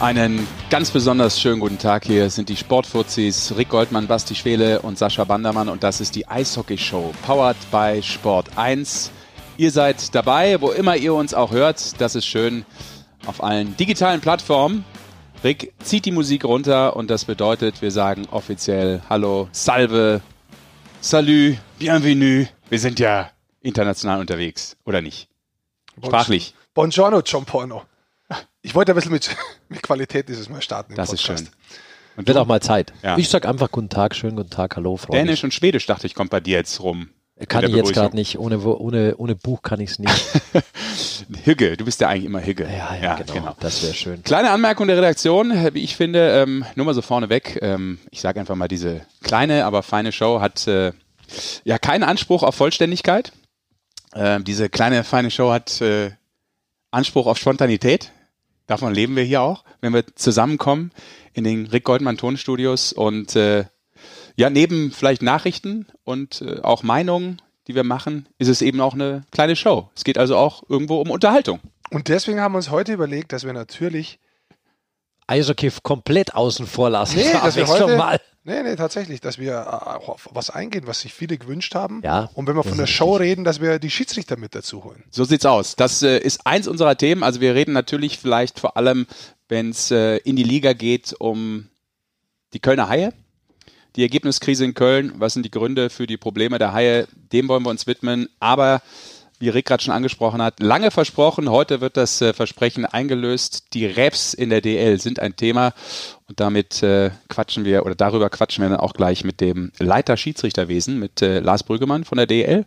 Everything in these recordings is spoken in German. Einen ganz besonders schönen guten Tag. Hier sind die Sportfuzis Rick Goldmann, Basti Schwele und Sascha Bandermann und das ist die Eishockey-Show, powered by Sport1. Ihr seid dabei, wo immer ihr uns auch hört. Das ist schön auf allen digitalen Plattformen. Rick zieht die Musik runter und das bedeutet, wir sagen offiziell Hallo, Salve, Salut, Bienvenue. Wir sind ja international unterwegs, oder nicht? Sprachlich. Buongiorno, Ciomporno. Ich wollte ein bisschen mit Qualität dieses Mal starten. Das ist schön. Und wird auch mal Zeit. Ja. Ich sag einfach guten Tag, schönen guten Tag, hallo, Freunde. Dänisch und Schwedisch, dachte ich, kommt bei dir jetzt rum. Kann ich jetzt gerade nicht. Ohne Buch kann ich es nicht. Hügge, du bist ja eigentlich immer Hügge. Ja, genau. Das wäre schön. Kleine Anmerkung der Redaktion, wie ich finde, nur mal so vorneweg. Ich sage einfach mal, diese kleine, aber feine Show hat ja keinen Anspruch auf Vollständigkeit. Diese kleine, feine Show hat Anspruch auf Spontanität. Davon leben wir hier auch, wenn wir zusammenkommen in den Rick-Goldmann-Tonstudios und neben vielleicht Nachrichten und auch Meinungen, die wir machen, ist es eben auch eine kleine Show. Es geht also auch irgendwo um Unterhaltung. Und deswegen haben wir uns heute überlegt, dass wir natürlich Eishockey komplett außen vor lassen. Nee, das ist schon mal. Nee, tatsächlich, dass wir auf was eingehen, was sich viele gewünscht haben. Ja, und wenn wir von der Show reden, dass wir die Schiedsrichter mit dazu holen. So sieht's aus. Das ist eins unserer Themen. Also wir reden natürlich vielleicht vor allem, wenn es in die Liga geht, um die Kölner Haie, die Ergebniskrise in Köln. Was sind die Gründe für die Probleme der Haie? Dem wollen wir uns widmen. Aber wie Rick gerade schon angesprochen hat, lange versprochen. Heute wird das Versprechen eingelöst. Die Raps in der DEL sind ein Thema und damit darüber quatschen wir dann auch gleich mit dem Leiter Schiedsrichterwesen, mit Lars Brügemann von der DEL.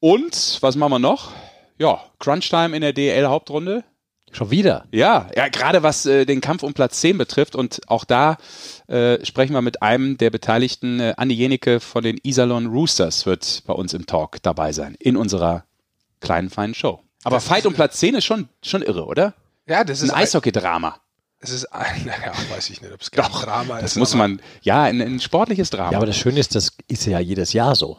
Und was machen wir noch? Ja, Crunchtime in der DEL-Hauptrunde. Schon wieder? Ja, gerade was den Kampf um Platz 10 betrifft und auch da sprechen wir mit einem der Beteiligten, Andi Jenicke von den Iserlohn Roosters wird bei uns im Talk dabei sein, in unserer kleinen, feinen Show. Aber das Fight um Platz 10 ist schon irre, oder? Ja, das ist ein Eishockey-Drama. Es ist ein, weiß ich nicht, ob es kein Drama ist. Das muss man, ein sportliches Drama. Ja, aber das Schöne ist, das ist ja jedes Jahr so,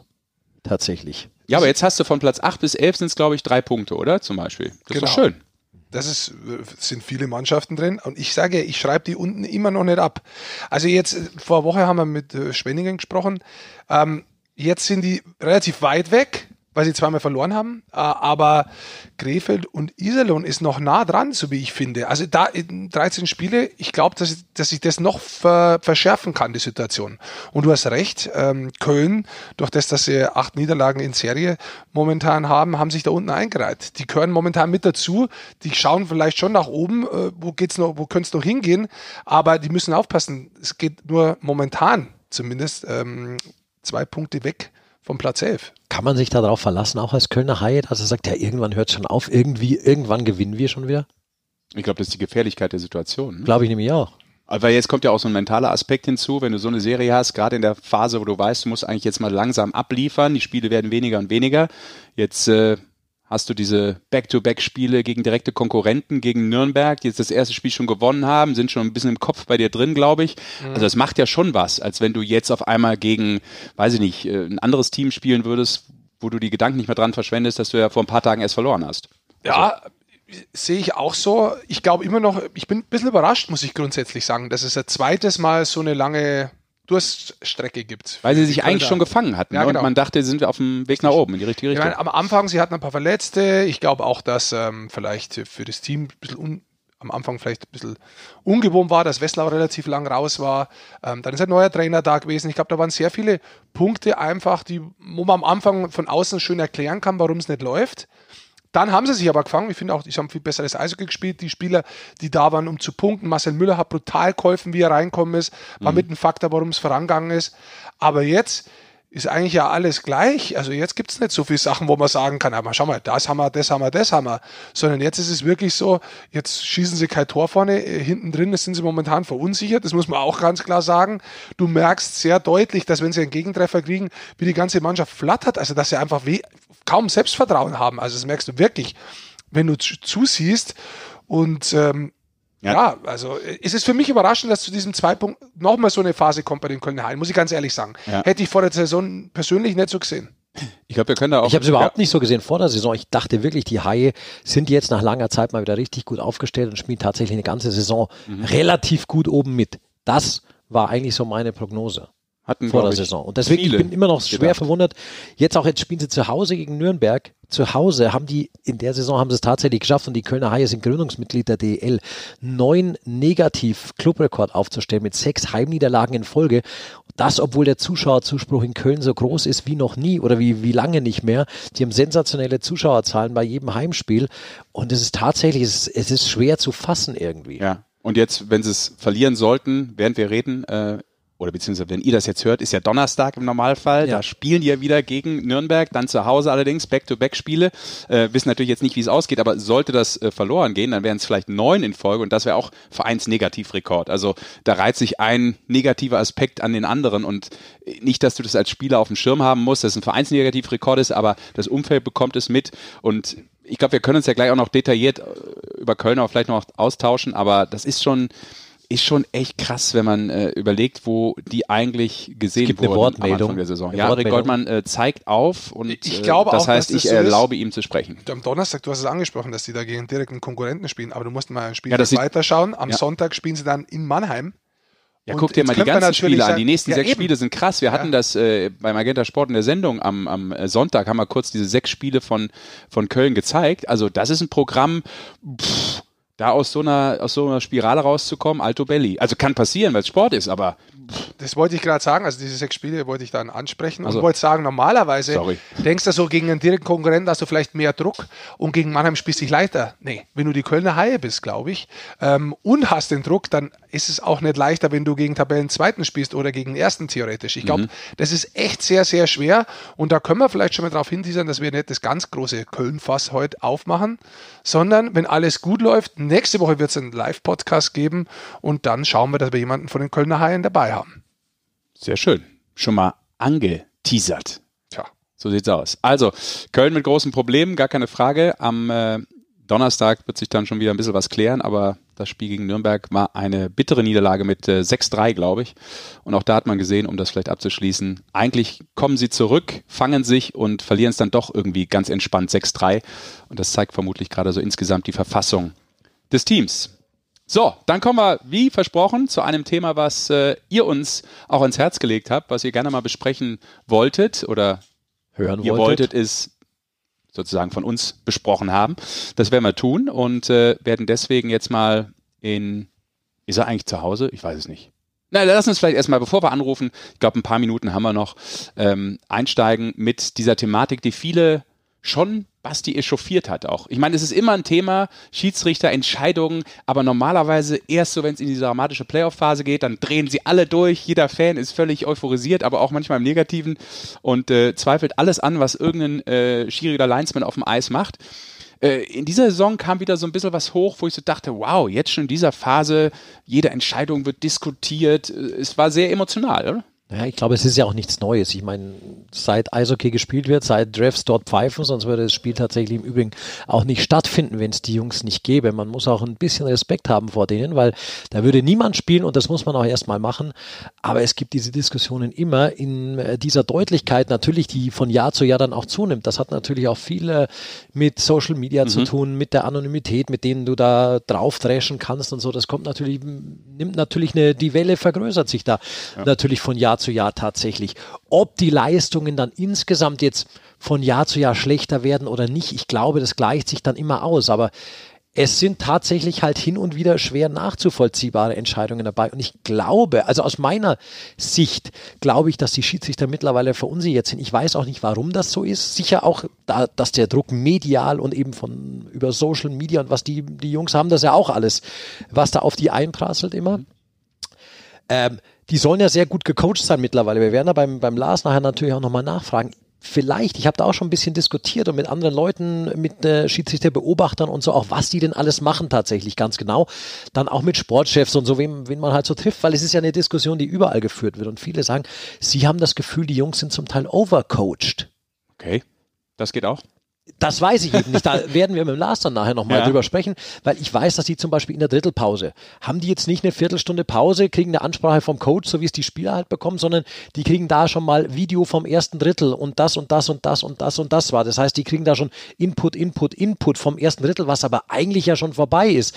tatsächlich. Ja, aber jetzt hast du von Platz 8 bis 11 sind es, glaube ich, 3 Punkte, oder? Zum Beispiel. Das ist doch schön. Das sind viele Mannschaften drin und ich sage, ich schreibe die unten immer noch nicht ab. Also jetzt, vor einer Woche haben wir mit Schwenningen gesprochen, jetzt sind die relativ weit weg, weil sie zweimal verloren haben, aber Krefeld und Iserlohn ist noch nah dran, so wie ich finde. Also da in 13 Spiele, ich glaube, dass ich das noch verschärfen kann, die Situation. Und du hast recht, Köln, durch das, dass sie 8 Niederlagen in Serie momentan haben, haben sich da unten eingereiht. Die gehören momentan mit dazu, die schauen vielleicht schon nach oben, wo könnte es noch hingehen, aber die müssen aufpassen. Es geht nur momentan zumindest 2 Punkte weg vom Platz 11. Kann man sich darauf verlassen, auch als Kölner Haie, dass er sagt, ja, irgendwann hört es schon auf, irgendwann gewinnen wir schon wieder? Ich glaube, das ist die Gefährlichkeit der Situation. Ne? Glaube ich nämlich auch. Weil jetzt kommt ja auch so ein mentaler Aspekt hinzu, wenn du so eine Serie hast, gerade in der Phase, wo du weißt, du musst eigentlich jetzt mal langsam abliefern, die Spiele werden weniger und weniger. Jetzt hast du diese Back-to-Back-Spiele gegen direkte Konkurrenten, gegen Nürnberg, die jetzt das erste Spiel schon gewonnen haben, sind schon ein bisschen im Kopf bei dir drin, glaube ich. Mhm. Also das macht ja schon was, als wenn du jetzt auf einmal gegen, weiß ich nicht, ein anderes Team spielen würdest, wo du die Gedanken nicht mehr dran verschwendest, dass du ja vor ein paar Tagen erst verloren hast. Also. Ja, sehe ich auch so. Ich glaube immer noch, ich bin ein bisschen überrascht, muss ich grundsätzlich sagen, dass es ein zweites Mal so eine lange Durststrecke gibt. Weil sie sich eigentlich schon gefangen hatten. Ja, genau. Und man dachte, sind wir auf dem Weg nach oben, in die richtige Richtung. Ich meine, am Anfang, sie hatten ein paar Verletzte. Ich glaube auch, dass vielleicht für das Team ein bisschen am Anfang vielleicht ein bisschen ungewohnt war, dass Wesslau relativ lang raus war. Dann ist ein neuer Trainer da gewesen. Ich glaube, da waren sehr viele Punkte einfach, wo man am Anfang von außen schön erklären kann, warum es nicht läuft. Dann haben sie sich aber gefangen. Ich finde auch, sie haben viel besseres Eishockey gespielt. Die Spieler, die da waren, um zu punkten. Marcel Müller hat brutal geholfen, wie er reinkommen ist. War mit ein Faktor, warum es vorangegangen ist. Aber jetzt ist eigentlich ja alles gleich. Also jetzt gibt es nicht so viele Sachen, wo man sagen kann, aber schau mal, das haben wir, das haben wir, das haben wir. Sondern jetzt ist es wirklich so, jetzt schießen sie kein Tor vorne. Hinten drin sind sie momentan verunsichert. Das muss man auch ganz klar sagen. Du merkst sehr deutlich, dass wenn sie einen Gegentreffer kriegen, wie die ganze Mannschaft flattert. Also dass sie einfach kaum Selbstvertrauen haben. Also das merkst du wirklich, wenn du zusiehst. Und also es ist für mich überraschend, dass zu diesem Zeitpunkt nochmal so eine Phase kommt bei den Kölner Haien, muss ich ganz ehrlich sagen. Ja. Hätte ich vor der Saison persönlich nicht so gesehen. glaube, wir können da auch. Ich habe es überhaupt nicht so gesehen vor der Saison. Ich dachte wirklich, die Haie sind jetzt nach langer Zeit mal wieder richtig gut aufgestellt und spielen tatsächlich eine ganze Saison relativ gut oben mit. Das war eigentlich so meine Prognose vor der Saison. Und deswegen, ich bin immer noch schwer verwundert. Jetzt spielen sie zu Hause gegen Nürnberg. Zu Hause haben die, in der Saison haben sie es tatsächlich geschafft, und die Kölner Haie sind Gründungsmitglied der DEL, 9 Negativ-Clubrekord aufzustellen mit 6 Heimniederlagen in Folge. Das, obwohl der Zuschauerzuspruch in Köln so groß ist wie noch nie oder wie lange nicht mehr. Die haben sensationelle Zuschauerzahlen bei jedem Heimspiel, und es ist tatsächlich, es ist schwer zu fassen irgendwie. Ja, und jetzt, wenn sie es verlieren sollten, während wir reden, oder beziehungsweise wenn ihr das jetzt hört, ist ja Donnerstag im Normalfall, da spielen die ja wieder gegen Nürnberg, dann zu Hause allerdings, Back-to-Back-Spiele, wissen natürlich jetzt nicht, wie es ausgeht, aber sollte das verloren gehen, dann wären es vielleicht 9 in Folge, und das wäre auch Vereinsnegativrekord, also da reiht sich ein negativer Aspekt an den anderen, und nicht, dass du das als Spieler auf dem Schirm haben musst, dass es ein Vereinsnegativrekord ist, aber das Umfeld bekommt es mit, und ich glaube, wir können uns ja gleich auch noch detailliert über Köln auch vielleicht noch austauschen, aber das ist schon echt krass, wenn man überlegt, wo die eigentlich gesehen wurden am Anfang der Saison. Ja, Rick Goldmann zeigt auf, und ich glaube das auch, heißt, ich erlaube ihm zu sprechen. Am Donnerstag, du hast es angesprochen, dass die da gegen direkten Konkurrenten spielen, aber du musst mal ein Spiel weiterschauen. Am Sonntag spielen sie dann in Mannheim. Ja, guck dir mal die ganzen Spiele an. Die nächsten 6 Spiele sind krass. Wir hatten das bei Magenta Sport in der Sendung am Sonntag, haben wir kurz diese 6 Spiele von Köln gezeigt. Also das ist ein Programm, da aus so einer Spirale rauszukommen, Alto Belli. Also kann passieren, weil es Sport ist, aber... Das wollte ich gerade sagen, also diese 6 Spiele wollte ich dann ansprechen und wollte sagen, normalerweise denkst du so, gegen einen direkten Konkurrenten hast du vielleicht mehr Druck, und gegen Mannheim spielst du dich leichter. Nee, wenn du die Kölner Haie bist, glaube ich, und hast den Druck, dann ist es auch nicht leichter, wenn du gegen Tabellenzweiten spielst oder gegen Ersten theoretisch. Ich glaube, das ist echt sehr, sehr schwer, und da können wir vielleicht schon mal darauf hinteasern, dass wir nicht das ganz große Köln-Fass heute aufmachen, sondern wenn alles gut läuft, nächste Woche wird es einen Live-Podcast geben, und dann schauen wir, dass wir jemanden von den Kölner Haien dabei haben. Sehr schön. Schon mal angeteasert. Tja. So sieht's aus. Also, Köln mit großen Problemen, gar keine Frage. Am Donnerstag wird sich dann schon wieder ein bisschen was klären, aber das Spiel gegen Nürnberg war eine bittere Niederlage mit 6-3, glaube ich. Und auch da hat man gesehen, um das vielleicht abzuschließen, eigentlich kommen sie zurück, fangen sich und verlieren es dann doch irgendwie ganz entspannt 6-3. Und das zeigt vermutlich gerade so insgesamt die Verfassung des Teams. So, dann kommen wir, wie versprochen, zu einem Thema, was ihr uns auch ans Herz gelegt habt, was ihr gerne mal besprechen wolltet oder hören wolltet. Ihr wolltet es sozusagen von uns besprochen haben. Das werden wir tun und werden deswegen jetzt mal ist er eigentlich zu Hause? Ich weiß es nicht. Na, lass uns vielleicht erstmal, bevor wir anrufen, ich glaube, ein paar Minuten haben wir noch, einsteigen mit dieser Thematik, die viele schon Basti echauffiert hat auch. Ich meine, es ist immer ein Thema, Schiedsrichterentscheidungen, aber normalerweise erst so, wenn es in diese dramatische Playoff-Phase geht, dann drehen sie alle durch, jeder Fan ist völlig euphorisiert, aber auch manchmal im Negativen und zweifelt alles an, was irgendein schwieriger Linesman auf dem Eis macht. In dieser Saison kam wieder so ein bisschen was hoch, wo ich so dachte, wow, jetzt schon in dieser Phase, jede Entscheidung wird diskutiert, es war sehr emotional, oder? Naja, ich glaube, es ist ja auch nichts Neues. Ich meine, seit Eishockey gespielt wird, seit Refs dort pfeifen, sonst würde das Spiel tatsächlich im Übrigen auch nicht stattfinden, wenn es die Jungs nicht gäbe. Man muss auch ein bisschen Respekt haben vor denen, weil da würde niemand spielen und das muss man auch erstmal machen. Aber es gibt diese Diskussionen immer in dieser Deutlichkeit natürlich, die von Jahr zu Jahr dann auch zunimmt. Das hat natürlich auch viel mit Social Media zu tun, mit der Anonymität, mit denen du da drauf dreschen kannst und so. Das kommt natürlich, die Welle vergrößert sich da natürlich von Jahr zu Jahr tatsächlich. Ob die Leistungen dann insgesamt jetzt von Jahr zu Jahr schlechter werden oder nicht, ich glaube, das gleicht sich dann immer aus, aber es sind tatsächlich halt hin und wieder schwer nachzuvollziehbare Entscheidungen dabei und ich glaube, also aus meiner Sicht glaube ich, dass die Schiedsrichter mittlerweile verunsichert sind. Ich weiß auch nicht, warum das so ist. Sicher auch, dass der Druck medial und eben über Social Media und was die Jungs haben, das ja auch alles, was da auf die einprasselt immer. Die sollen ja sehr gut gecoacht sein mittlerweile. Wir werden da beim Lars nachher natürlich auch nochmal nachfragen. Vielleicht, ich habe da auch schon ein bisschen diskutiert und mit anderen Leuten, mit Schiedsrichterbeobachtern und so auch, was die denn alles machen tatsächlich ganz genau. Dann auch mit Sportchefs und so, wen man halt so trifft, weil es ist ja eine Diskussion, die überall geführt wird. Und viele sagen, sie haben das Gefühl, die Jungs sind zum Teil overcoached. Okay, das geht auch. Das weiß ich eben nicht. Da werden wir mit Lars dann nachher nochmal drüber sprechen, weil ich weiß, dass die zum Beispiel in der Drittelpause, haben die jetzt nicht eine Viertelstunde Pause, kriegen eine Ansprache vom Coach, so wie es die Spieler halt bekommen, sondern die kriegen da schon mal Video vom ersten Drittel und das und das und das und das und das war. Das heißt, die kriegen da schon Input vom ersten Drittel, was aber eigentlich ja schon vorbei ist.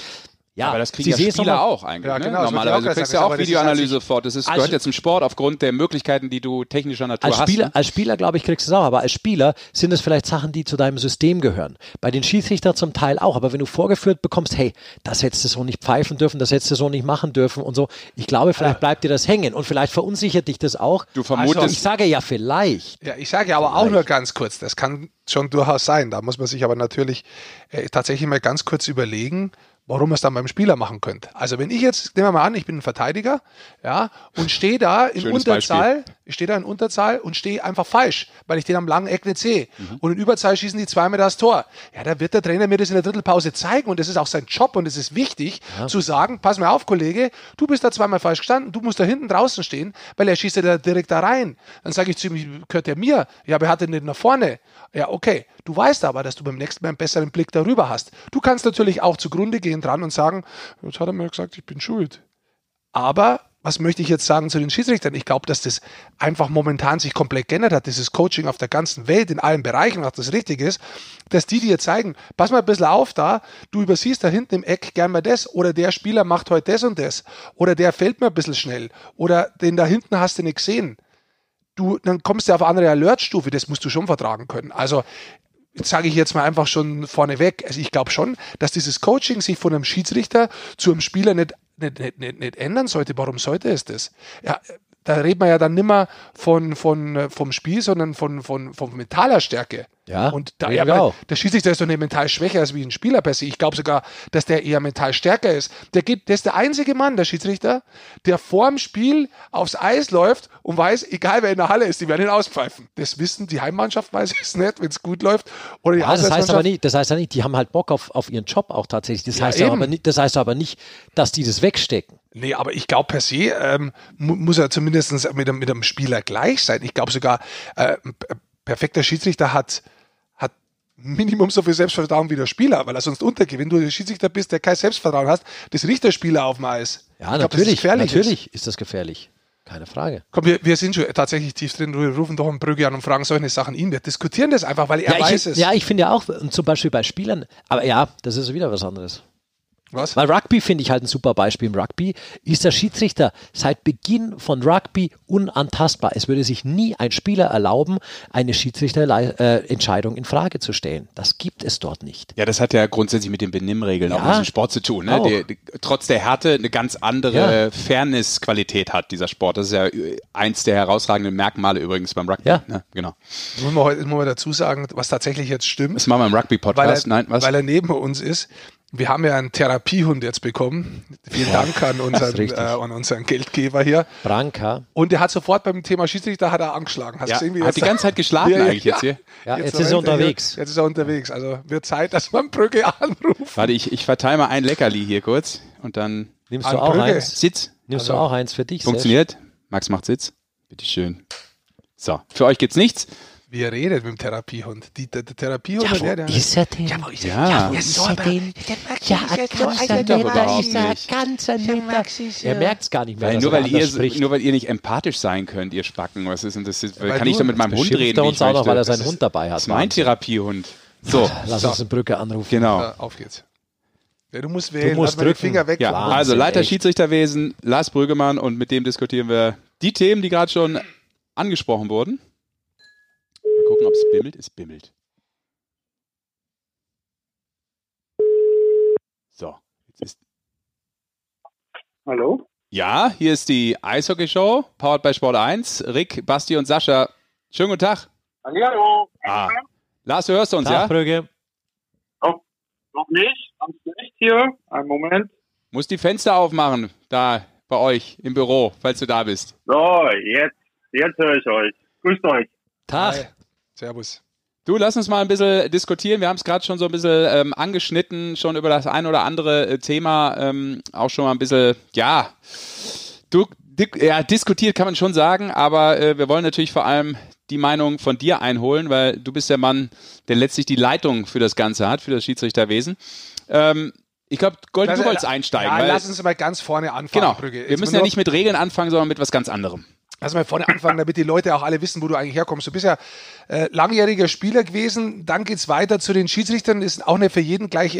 Ja, aber das kriegen die Spieler auch eigentlich. Ja, genau, ne? Normalerweise kriegst du ja auch Videoanalyse fort. Das gehört ja zum Sport aufgrund der Möglichkeiten, die du technischer Natur hast. Als Spieler, glaube ich, kriegst du es auch. Aber als Spieler sind es vielleicht Sachen, die zu deinem System gehören. Bei den Schiedsrichtern zum Teil auch. Aber wenn du vorgeführt bekommst, hey, das hättest du so nicht pfeifen dürfen, das hättest du so nicht machen dürfen und so. Ich glaube, vielleicht bleibt dir das hängen. Und vielleicht verunsichert dich das auch. Du vermutest. Also, ich sage ja vielleicht. Ja, ich sage ja aber auch nur ganz kurz. Das kann schon durchaus sein. Da muss man sich aber natürlich tatsächlich mal ganz kurz überlegen, warum ihr es dann beim Spieler machen könnt. Also wenn ich jetzt, nehmen wir mal an, ich bin ein Verteidiger, ja, und stehe da in Unterzahl und stehe einfach falsch, weil ich den am langen Eck nicht sehe. Mhm. Und in Überzahl schießen die zweimal das Tor. Ja, da wird der Trainer mir das in der Drittelpause zeigen und das ist auch sein Job und es ist wichtig zu sagen, pass mal auf, Kollege, du bist da zweimal falsch gestanden, du musst da hinten draußen stehen, weil er schießt ja da direkt da rein. Dann sage ich zu ihm, gehört der mir? Ja, aber er hat den nicht nach vorne. Ja, okay. Du weißt aber, dass du beim nächsten Mal einen besseren Blick darüber hast. Du kannst natürlich auch zugrunde gehen dran und sagen, jetzt hat er mir gesagt, ich bin schuld. Aber was möchte ich jetzt sagen zu den Schiedsrichtern? Ich glaube, dass das einfach momentan sich komplett geändert hat, dieses Coaching auf der ganzen Welt, in allen Bereichen, was das richtig ist, dass die dir zeigen, pass mal ein bisschen auf da, du übersiehst da hinten im Eck gern mal das oder der Spieler macht heute das und das oder der fällt mir ein bisschen schnell oder den da hinten hast du nicht gesehen. Dann kommst du auf eine andere Alertstufe, das musst du schon vertragen können. Also sage ich jetzt mal einfach schon vorneweg, also ich glaube schon, dass dieses Coaching sich von einem Schiedsrichter zu einem Spieler nicht ändern sollte. Warum sollte es das? Ja, da reden wir ja dann nicht mehr vom Spiel, sondern von mentaler Stärke. Ja, und der Schiedsrichter ist doch nicht mental schwächer als wie ein Spieler per se. Ich glaube sogar, dass der eher mental stärker ist. Der ist der einzige Mann, der Schiedsrichter, der vorm Spiel aufs Eis läuft und weiß, egal wer in der Halle ist, die werden ihn auspfeifen. Das wissen die Heimmannschaft, weiß es nicht, wenn es gut läuft. Oder die das heißt aber nicht, die haben halt Bock auf ihren Job auch tatsächlich. Das heißt aber nicht, dass die das wegstecken. Nee, aber ich glaube per se muss er zumindest mit einem Spieler gleich sein. Ich glaube sogar, ein perfekter Schiedsrichter hat Minimum so viel Selbstvertrauen wie der Spieler, weil er sonst untergeht. Wenn du der Schiedsrichter bist, der kein Selbstvertrauen hast, das riecht der Spieler auf dem Eis. Ja, natürlich ist das gefährlich. Keine Frage. Komm, wir sind schon tatsächlich tief drin. Wir rufen doch einen Brügge an und fragen solche Sachen ihn. Wir diskutieren das einfach, weil er weiß es. Ja, ich finde ja auch, zum Beispiel bei Spielern, aber ja, das ist wieder was anderes. Was? Weil Rugby finde ich halt ein super Beispiel. Im Rugby ist der Schiedsrichter seit Beginn von Rugby unantastbar. Es würde sich nie ein Spieler erlauben, eine Schiedsrichterentscheidung in Frage zu stellen. Das gibt es dort nicht. Ja, das hat ja grundsätzlich mit den Benimmregeln auch aus dem Sport zu tun. Ne? Trotz der Härte eine ganz andere Fairness-Qualität hat dieser Sport. Das ist ja eins der herausragenden Merkmale übrigens beim Rugby. Ja. Ne? Genau. Muss man dazu sagen, was tatsächlich jetzt stimmt. Das machen wir im Rugby-Podcast. Weil er neben uns ist. Wir haben ja einen Therapiehund jetzt bekommen. Vielen Dank an unseren Geldgeber hier. Branka. Und der hat sofort beim Thema Schiedsrichter angeschlagen. Hat die ganze Zeit geschlafen eigentlich jetzt hier. Ja, jetzt ist er unterwegs. Jetzt ist er unterwegs. Also wird Zeit, dass man Brügge anruft. Warte, ich verteile mal ein Leckerli hier kurz und dann nimmst du auch eins. Sitz. Nimmst du auch eins für dich. Funktioniert. Selbst. Max macht Sitz. Bitteschön. So, für euch gibt's nichts. Wie er redet mit dem Therapiehund. Der Therapiehund, der ist er denn? Ja, wo ist er? Ja, wo ist er denn? Er merkt es gar nicht mehr. Nur weil ihr nicht empathisch sein könnt, ihr Spacken. Was ist denn das? Kann ich da mit meinem Hund reden? Uns auch noch, weil er seinen Hund dabei hat. Das ist mein Therapiehund. So, lass uns eine Brücke anrufen. Genau. Auf geht's. Ja, du musst wählen, lass mal den Finger weg. Ja, also Leiter Schiedsrichterwesen, Lars Brügemann, und mit dem diskutieren wir die Themen, die gerade schon angesprochen wurden. Mal gucken, ob es bimmelt. Es bimmelt. So, jetzt ist. Hallo? Ja, hier ist die Eishockey-Show, powered by Sport1. Rick, Basti und Sascha. Schönen guten Tag. Hallo. Lars, du hörst uns, Tag, ja? Brügge. Oh, noch nicht. Am Recht hier. Einen Moment. Muss die Fenster aufmachen, da bei euch im Büro, falls du da bist. So, jetzt höre ich euch. Grüßt euch. Tag. Hi. Servus. Du, lass uns mal ein bisschen diskutieren. Wir haben es gerade schon so ein bisschen angeschnitten, schon über das ein oder andere Thema auch schon mal ein bisschen, diskutiert kann man schon sagen, aber wir wollen natürlich vor allem die Meinung von dir einholen, weil du bist der Mann, der letztlich die Leitung für das Ganze hat, für das Schiedsrichterwesen. Ich glaube, Golden, du wolltest einsteigen. Ja, lass uns mal ganz vorne anfangen. Genau, Brügge. Wir müssen ja nicht mit Regeln anfangen, sondern mit was ganz anderem. Lass mal vorne anfangen, damit die Leute auch alle wissen, wo du eigentlich herkommst. Du bist ja langjähriger Spieler gewesen, dann geht's weiter zu den Schiedsrichtern. Ist auch nicht für jeden gleich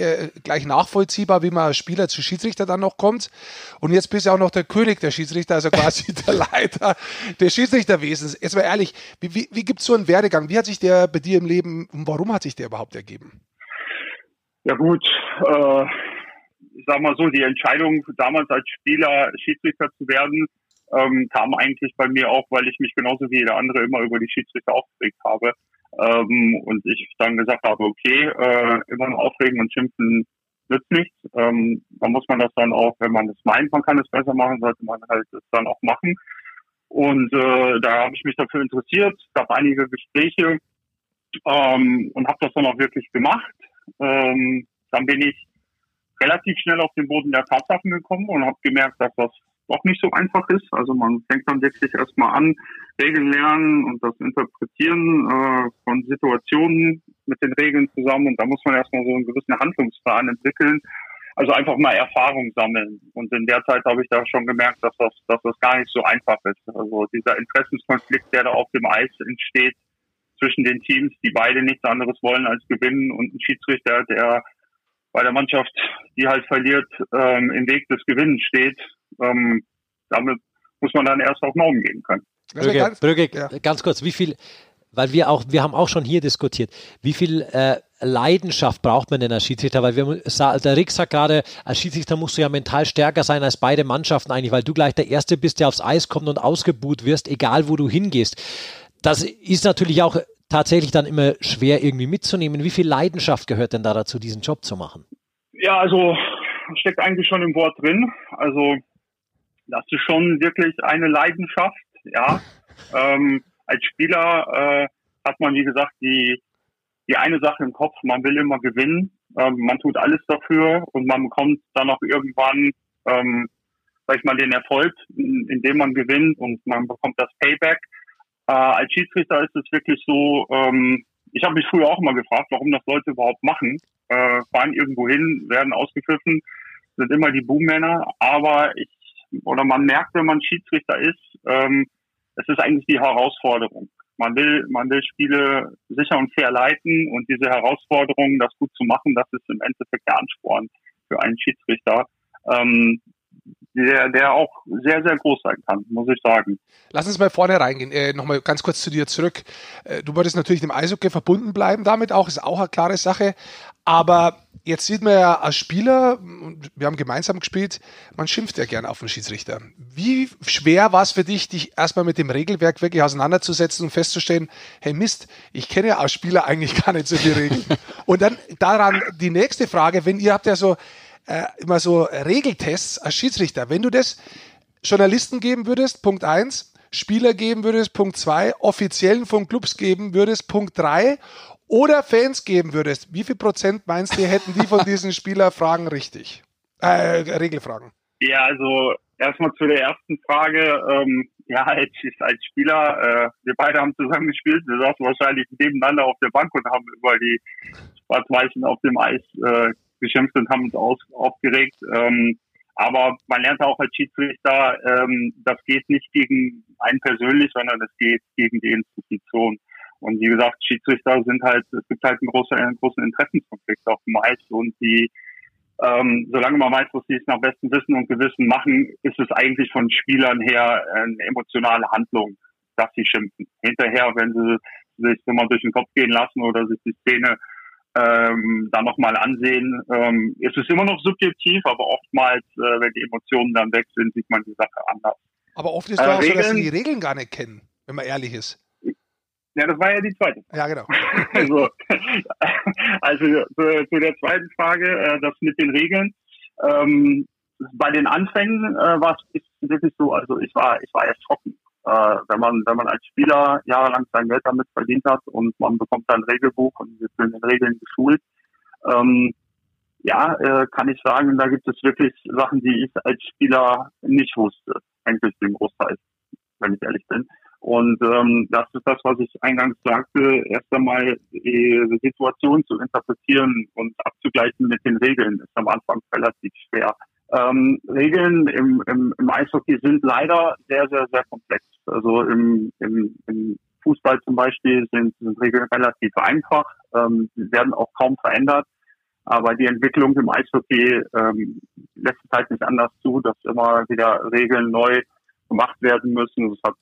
nachvollziehbar, wie man als Spieler zu Schiedsrichter dann noch kommt. Und jetzt bist du auch noch der König der Schiedsrichter, also quasi der Leiter des Schiedsrichterwesens. Jetzt mal ehrlich, wie gibt's so einen Werdegang? Wie hat sich der bei dir im Leben und warum hat sich der überhaupt ergeben? Ja gut, ich sag mal so, die Entscheidung damals als Spieler Schiedsrichter zu werden, kam eigentlich bei mir auch, weil ich mich genauso wie jeder andere immer über die Schiedsrichter aufgeregt habe. Und ich dann gesagt habe, okay, immer nur aufregen und schimpfen nützt nichts. Dann muss man das dann auch, wenn man das meint, man kann es besser machen, sollte man halt es dann auch machen. Und da habe ich mich dafür interessiert, gab einige Gespräche und habe das dann auch wirklich gemacht. Dann bin ich relativ schnell auf den Boden der Tatsachen gekommen und habe gemerkt, dass das auch nicht so einfach ist. Also man fängt dann wirklich erstmal an, Regeln lernen und das Interpretieren von Situationen mit den Regeln zusammen. Und da muss man erstmal so einen gewissen Handlungsplan entwickeln. Also einfach mal Erfahrung sammeln. Und in der Zeit habe ich da schon gemerkt, dass das gar nicht so einfach ist. Also dieser Interessenskonflikt, der da auf dem Eis entsteht zwischen den Teams, die beide nichts anderes wollen als gewinnen, und ein Schiedsrichter, der bei der Mannschaft, die halt verliert, im Weg des Gewinnens steht. Damit muss man dann erst auf den Augen gehen können. Brügge, ja. Ganz kurz, wie viel, weil wir haben auch schon hier diskutiert, wie viel Leidenschaft braucht man denn als Schiedsrichter? Weil der Rick sagt gerade, als Schiedsrichter musst du ja mental stärker sein als beide Mannschaften eigentlich, weil du gleich der Erste bist, der aufs Eis kommt und ausgebuht wirst, egal wo du hingehst. Das ist natürlich auch tatsächlich dann immer schwer irgendwie mitzunehmen. Wie viel Leidenschaft gehört denn da dazu, diesen Job zu machen? Ja, also steckt eigentlich schon im Wort drin. Also das ist schon wirklich eine Leidenschaft, ja. Als Spieler hat man, wie gesagt, die eine Sache im Kopf, man will immer gewinnen, man tut alles dafür und man bekommt dann auch irgendwann, sag ich mal, den Erfolg, indem man gewinnt und man bekommt das Payback. Als Schiedsrichter ist es wirklich so, ich habe mich früher auch immer gefragt, warum das Leute überhaupt machen, fahren irgendwo hin, werden ausgepfiffen, sind immer die Buhmänner, aber man merkt, wenn man Schiedsrichter ist, es ist eigentlich die Herausforderung. Man will Spiele sicher und fair leiten und diese Herausforderung, das gut zu machen, das ist im Endeffekt der Ansporn für einen Schiedsrichter, der auch sehr, sehr groß sein kann, muss ich sagen. Lass uns mal vorne reingehen. Nochmal ganz kurz zu dir zurück. Du wolltest natürlich dem Eishockey verbunden bleiben damit auch, ist auch eine klare Sache. Aber jetzt sieht man ja als Spieler, wir haben gemeinsam gespielt, man schimpft ja gern auf den Schiedsrichter. Wie schwer war es für dich erstmal mit dem Regelwerk wirklich auseinanderzusetzen und festzustellen, hey Mist, ich kenne ja als Spieler eigentlich gar nicht so die Regeln. Und dann daran die nächste Frage, wenn ihr habt ja so immer so Regeltests als Schiedsrichter. Wenn du das Journalisten geben würdest, Punkt 1, Spieler geben würdest, Punkt 2, Offiziellen von Clubs geben würdest, Punkt 3 oder Fans geben würdest, wie viel Prozent meinst du, hätten die von diesen Spielerfragen richtig? Regelfragen. Ja, also erstmal zu der ersten Frage. Ja, als Spieler, wir beide haben zusammen gespielt, wir saßen wahrscheinlich nebeneinander auf der Bank und haben über die Schwarz-Weißen auf dem Eis geschimpft und haben uns aufgeregt. Aber man lernt auch als Schiedsrichter, das geht nicht gegen einen persönlich, sondern es geht gegen die Institution. Und wie gesagt, Schiedsrichter sind halt, es gibt halt einen großen Interessenkonflikt auf dem Eis. Und die, solange man weiß, was sie es nach bestem Wissen und Gewissen machen, ist es eigentlich von Spielern her eine emotionale Handlung, dass sie schimpfen. Hinterher, wenn sie sich nochmal durch den Kopf gehen lassen oder sich die Szene dann nochmal ansehen. Es ist immer noch subjektiv, aber oftmals, wenn die Emotionen dann weg sind, sieht man die Sache anders. Aber oft ist es auch so, dass sie die Regeln gar nicht kennen, wenn man ehrlich ist. Ja, das war ja die zweite. Ja, genau. Also zu der zweiten Frage, das mit den Regeln. Bei den Anfängen war es wirklich so, also ich war erschrocken. Wenn man als Spieler jahrelang sein Geld damit verdient hat und man bekommt dann ein Regelbuch und wird in den Regeln geschult, kann ich sagen, da gibt es wirklich Sachen, die ich als Spieler nicht wusste, eigentlich den Großteil, wenn ich ehrlich bin. Und das ist das, was ich eingangs sagte, erst einmal die Situation zu interpretieren und abzugleichen mit den Regeln ist am Anfang relativ schwer. Regeln im Eishockey sind leider sehr, sehr, sehr komplex. Also im Fußball zum Beispiel sind Regeln relativ einfach, werden auch kaum verändert. Aber die Entwicklung im Eishockey lässt es halt nicht anders zu, dass immer wieder Regeln neu gemacht werden müssen. Das hat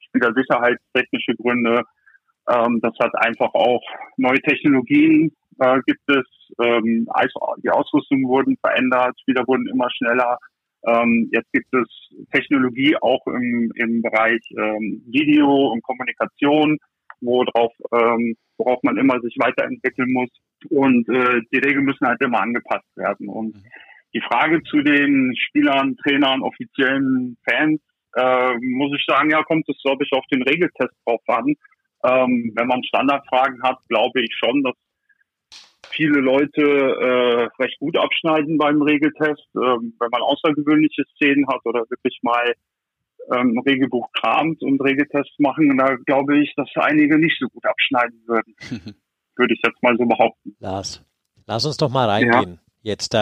spielersicherheitstechnische Gründe. Das hat einfach auch neue Technologien gibt es. Die Ausrüstung wurden verändert, Spieler wurden immer schneller. Jetzt gibt es Technologie auch im Bereich Video und Kommunikation, worauf man immer sich weiterentwickeln muss. Und die Regeln müssen halt immer angepasst werden. Und die Frage zu den Spielern, Trainern, offiziellen Fans, muss ich sagen, ja, kommt es, glaube ich, auf den Regeltest drauf an. Wenn man Standardfragen hat, glaube ich schon, dass viele Leute recht gut abschneiden beim Regeltest. Wenn man außergewöhnliche Szenen hat oder wirklich mal Regelbuch kramt und Regeltests machen, da glaube ich, dass einige nicht so gut abschneiden würden. Würde ich jetzt mal so behaupten. Lars, lass uns doch mal reingehen. Ja. Jetzt,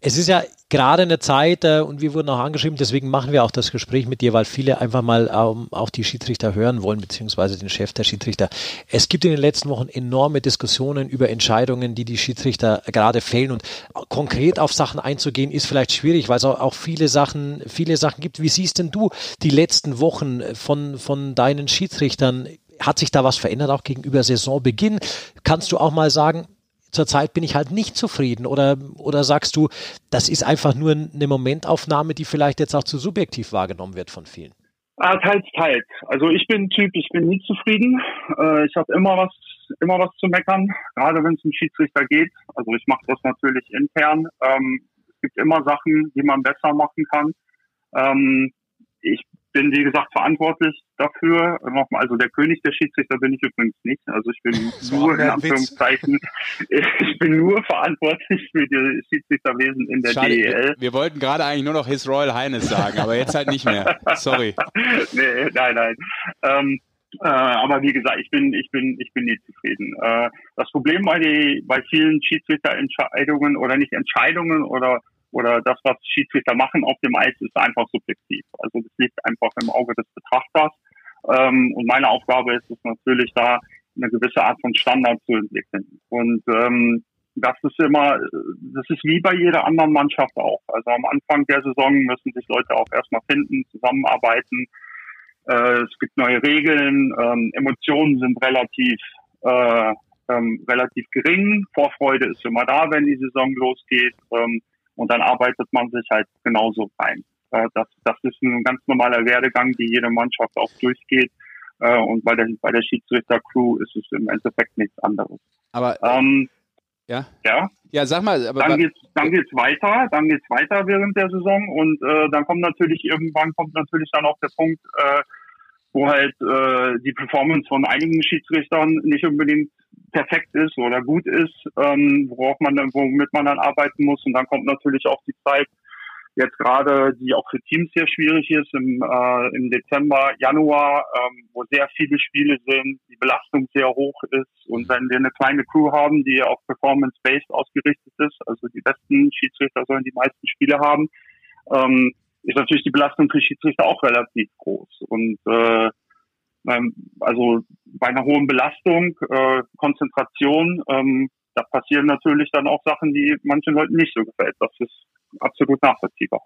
es ist ja gerade eine Zeit, und wir wurden auch angeschrieben, deswegen machen wir auch das Gespräch mit dir, weil viele einfach mal auch die Schiedsrichter hören wollen, beziehungsweise den Chef der Schiedsrichter. Es gibt in den letzten Wochen enorme Diskussionen über Entscheidungen, die Schiedsrichter gerade fällen, und konkret auf Sachen einzugehen ist vielleicht schwierig, weil es auch viele Sachen gibt. Wie siehst denn du die letzten Wochen von deinen Schiedsrichtern? Hat sich da was verändert, auch gegenüber Saisonbeginn? Kannst du auch mal sagen, zurzeit bin ich halt nicht zufrieden, oder sagst du, das ist einfach nur eine Momentaufnahme, die vielleicht jetzt auch zu subjektiv wahrgenommen wird von vielen? Ah, teils, teils. Also ich bin ein Typ, ich bin nie zufrieden. Ich habe immer was zu meckern, gerade wenn es um Schiedsrichter geht. Also ich mache das natürlich intern. Es gibt immer Sachen, die man besser machen kann. Ich bin, wie gesagt, verantwortlich dafür. Also der König der Schiedsrichter bin ich übrigens nicht. Also ich bin nur, in Anführungszeichen, ich bin nur verantwortlich für die Schiedsrichterwesen in der DEL. Wir wollten gerade eigentlich nur noch His Royal Highness sagen, aber jetzt halt nicht mehr. Sorry. Nee, nein. Aber wie gesagt, ich bin nicht zufrieden. Das Problem bei vielen Schiedsrichterentscheidungen oder nicht Entscheidungen oder das, was Schiedsrichter machen auf dem Eis, ist einfach subjektiv. Also das liegt einfach im Auge des Betrachters. Und meine Aufgabe ist es natürlich, da eine gewisse Art von Standard zu entwickeln. Und das ist wie bei jeder anderen Mannschaft auch. Also am Anfang der Saison müssen sich Leute auch erstmal finden, zusammenarbeiten. Es gibt neue Regeln. Emotionen sind relativ gering. Vorfreude ist immer da, wenn die Saison losgeht. Und dann arbeitet man sich halt genauso rein. Das ist ein ganz normaler Werdegang, die jede Mannschaft auch durchgeht. Und bei der Schiedsrichter-Crew ist es im Endeffekt nichts anderes. Aber ja, sag mal. Aber dann geht's weiter während der Saison, und dann kommt natürlich dann auch der Punkt, wo halt die Performance von einigen Schiedsrichtern nicht unbedingt perfekt ist oder gut ist, womit man dann arbeiten muss. Und dann kommt natürlich auch die Zeit, jetzt gerade, die auch für Teams sehr schwierig ist, im Dezember, Januar, wo sehr viele Spiele sind, die Belastung sehr hoch ist. Und wenn wir eine kleine Crew haben, die auf Performance-Based ausgerichtet ist, also die besten Schiedsrichter sollen die meisten Spiele haben, ist natürlich die Belastung für Schiedsrichter auch relativ groß. Und also bei einer hohen Belastung, Konzentration, da passieren natürlich dann auch Sachen, die manchen Leuten nicht so gefällt. Das ist absolut nachvollziehbar.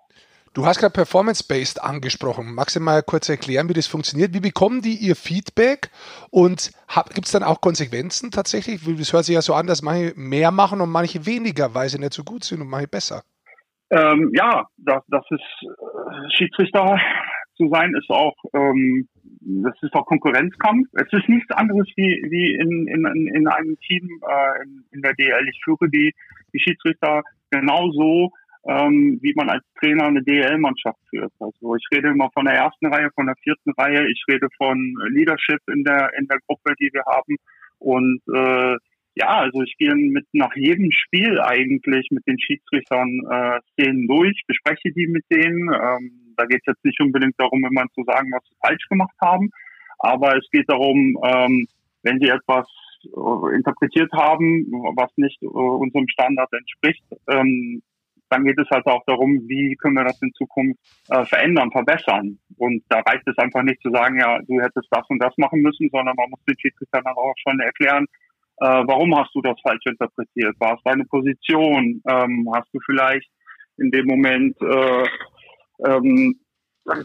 Du hast gerade Performance-Based angesprochen. Magst du mal kurz erklären, wie das funktioniert? Wie bekommen die ihr Feedback? Und gibt es dann auch Konsequenzen tatsächlich? Das hört sich ja so an, dass manche mehr machen und manche weniger, weil sie nicht so gut sind, und manche besser. Das ist Schiedsrichter zu sein, ist auch das ist auch Konkurrenzkampf. Es ist nichts anderes wie in einem Team in der DEL. Ich führe die Schiedsrichter genauso, wie man als Trainer eine DEL-Mannschaft führt. Also ich rede immer von der ersten Reihe, von der vierten Reihe. Ich rede von Leadership in der Gruppe, die wir haben, und also ich gehe mit nach jedem Spiel eigentlich mit den Schiedsrichtern Szenen durch, bespreche die mit denen. Da geht es jetzt nicht unbedingt darum, immer zu sagen, was sie falsch gemacht haben, Aber es geht darum, wenn sie etwas interpretiert haben, was nicht unserem Standard entspricht, dann geht es halt auch darum, wie können wir das in Zukunft verändern, verbessern. Und da reicht es einfach nicht zu sagen, ja, du hättest das und das machen müssen, sondern man muss den Schiedsrichter dann auch schon erklären, warum hast du das falsch interpretiert? War es deine Position? Hast du vielleicht in dem Moment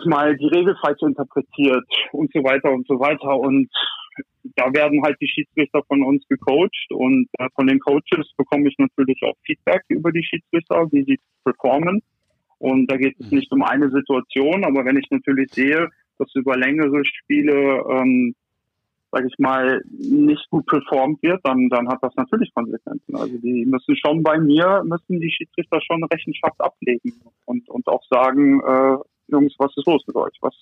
mal die Regel falsch interpretiert und so weiter und so weiter. Und da werden halt die Schiedsrichter von uns gecoacht und von den Coaches bekomme ich natürlich auch Feedback über die Schiedsrichter, wie sie performen. Und da geht es nicht um eine Situation, aber wenn ich natürlich sehe, dass über längere Spiele, sage ich mal, nicht gut performt wird, dann hat das natürlich Konsequenzen. Also die müssen schon bei mir, müssen die Schiedsrichter schon Rechenschaft ablegen und auch sagen, Jungs, was ist los mit euch? Was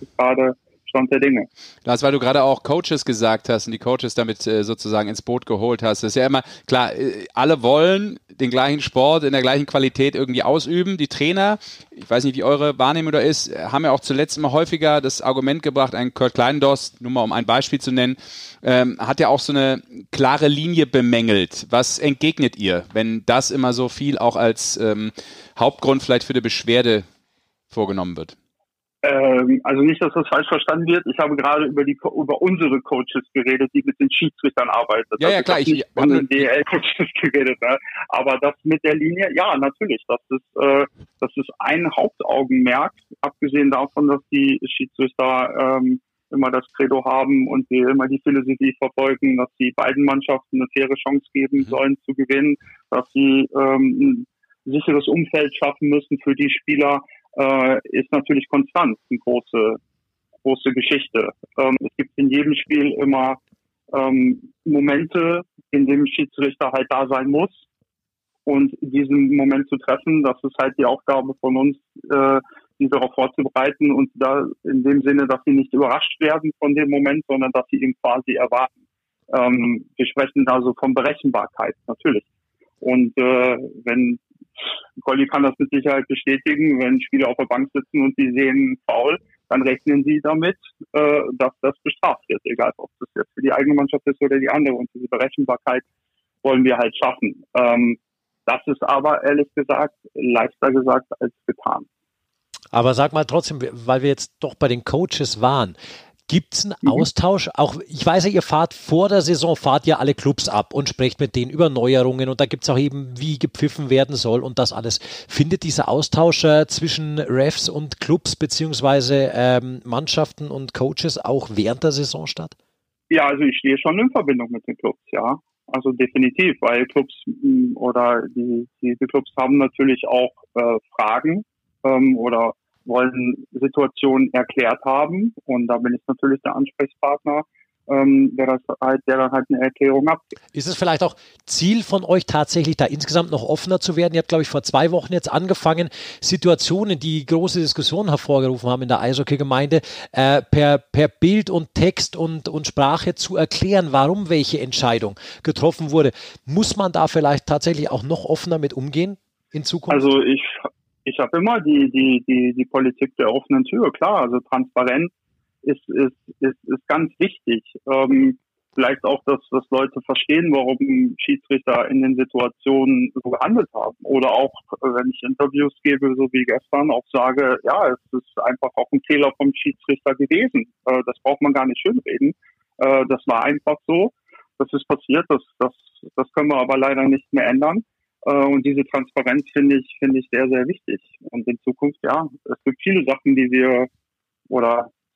ist gerade Stand der Dinge? Lars, weil du gerade auch Coaches gesagt hast und die Coaches damit sozusagen ins Boot geholt hast, das ist ja immer, klar, alle wollen den gleichen Sport in der gleichen Qualität irgendwie ausüben. Die Trainer, ich weiß nicht, wie eure Wahrnehmung da ist, haben ja auch zuletzt immer häufiger das Argument gebracht, ein Kurt Kleindorst, nur mal um ein Beispiel zu nennen, hat ja auch so eine klare Linie bemängelt. Was entgegnet ihr, wenn das immer so viel auch als Hauptgrund vielleicht für eine Beschwerde vorgenommen wird? Also nicht, dass das falsch verstanden wird. Ich habe gerade über unsere Coaches geredet, die mit den Schiedsrichtern arbeiten. Ja, ja, klar. Ich habe mit den DEL-Coaches geredet. Ne? Aber das mit der Linie, ja, natürlich. Das ist ein Hauptaugenmerk, abgesehen davon, dass die Schiedsrichter immer das Credo haben und die immer die Philosophie verfolgen, dass die beiden Mannschaften eine faire Chance geben sollen zu gewinnen, dass sie ein sicheres Umfeld schaffen müssen für die Spieler, ist natürlich konstant eine große Geschichte. Es gibt in jedem Spiel immer Momente, in denen Schiedsrichter halt da sein muss und diesen Moment zu treffen, das ist halt die Aufgabe von uns, die darauf vorzubereiten und da in dem Sinne, dass sie nicht überrascht werden von dem Moment, sondern dass sie ihn quasi erwarten. Wir sprechen also von Berechenbarkeit, natürlich. Und wenn Colli kann das mit Sicherheit bestätigen, wenn Spieler auf der Bank sitzen und sie sehen Foul, dann rechnen sie damit, dass das bestraft wird, egal ob das jetzt für die eigene Mannschaft ist oder die andere. Und diese Berechenbarkeit wollen wir halt schaffen. Das ist aber, ehrlich gesagt, leichter gesagt als getan. Aber sag mal trotzdem, weil wir jetzt doch bei den Coaches waren, gibt es einen Austausch? Auch ich weiß ja, ihr fahrt ja alle Clubs ab und sprecht mit denen über Neuerungen und da gibt es auch eben, wie gepfiffen werden soll und das alles. Findet dieser Austausch zwischen Refs und Clubs beziehungsweise Mannschaften und Coaches auch während der Saison statt? Ja, also ich stehe schon in Verbindung mit den Clubs, ja. Also definitiv, weil Clubs oder die Clubs haben natürlich auch Fragen oder wollen Situationen erklärt haben und da bin ich natürlich der Ansprechpartner, der dann halt eine Erklärung abgibt. Ist es vielleicht auch Ziel von euch tatsächlich, da insgesamt noch offener zu werden? Ihr habt, glaube ich, vor 2 Wochen jetzt angefangen, Situationen, die große Diskussionen hervorgerufen haben in der Eishockey-Gemeinde, per Bild und Text und Sprache zu erklären, warum welche Entscheidung getroffen wurde. Muss man da vielleicht tatsächlich auch noch offener mit umgehen in Zukunft? Also Ich habe immer die Politik der offenen Tür, klar. Also Transparenz ist ganz wichtig. Vielleicht auch, dass Leute verstehen, warum Schiedsrichter in den Situationen so gehandelt haben. Oder auch, wenn ich Interviews gebe, so wie gestern, auch sage, ja, es ist einfach auch ein Fehler vom Schiedsrichter gewesen. Das braucht man gar nicht schönreden. Das war einfach so. Das ist passiert. Das können wir aber leider nicht mehr ändern. Und diese Transparenz finde ich sehr, sehr wichtig. Und in Zukunft, ja, es gibt viele Sachen, die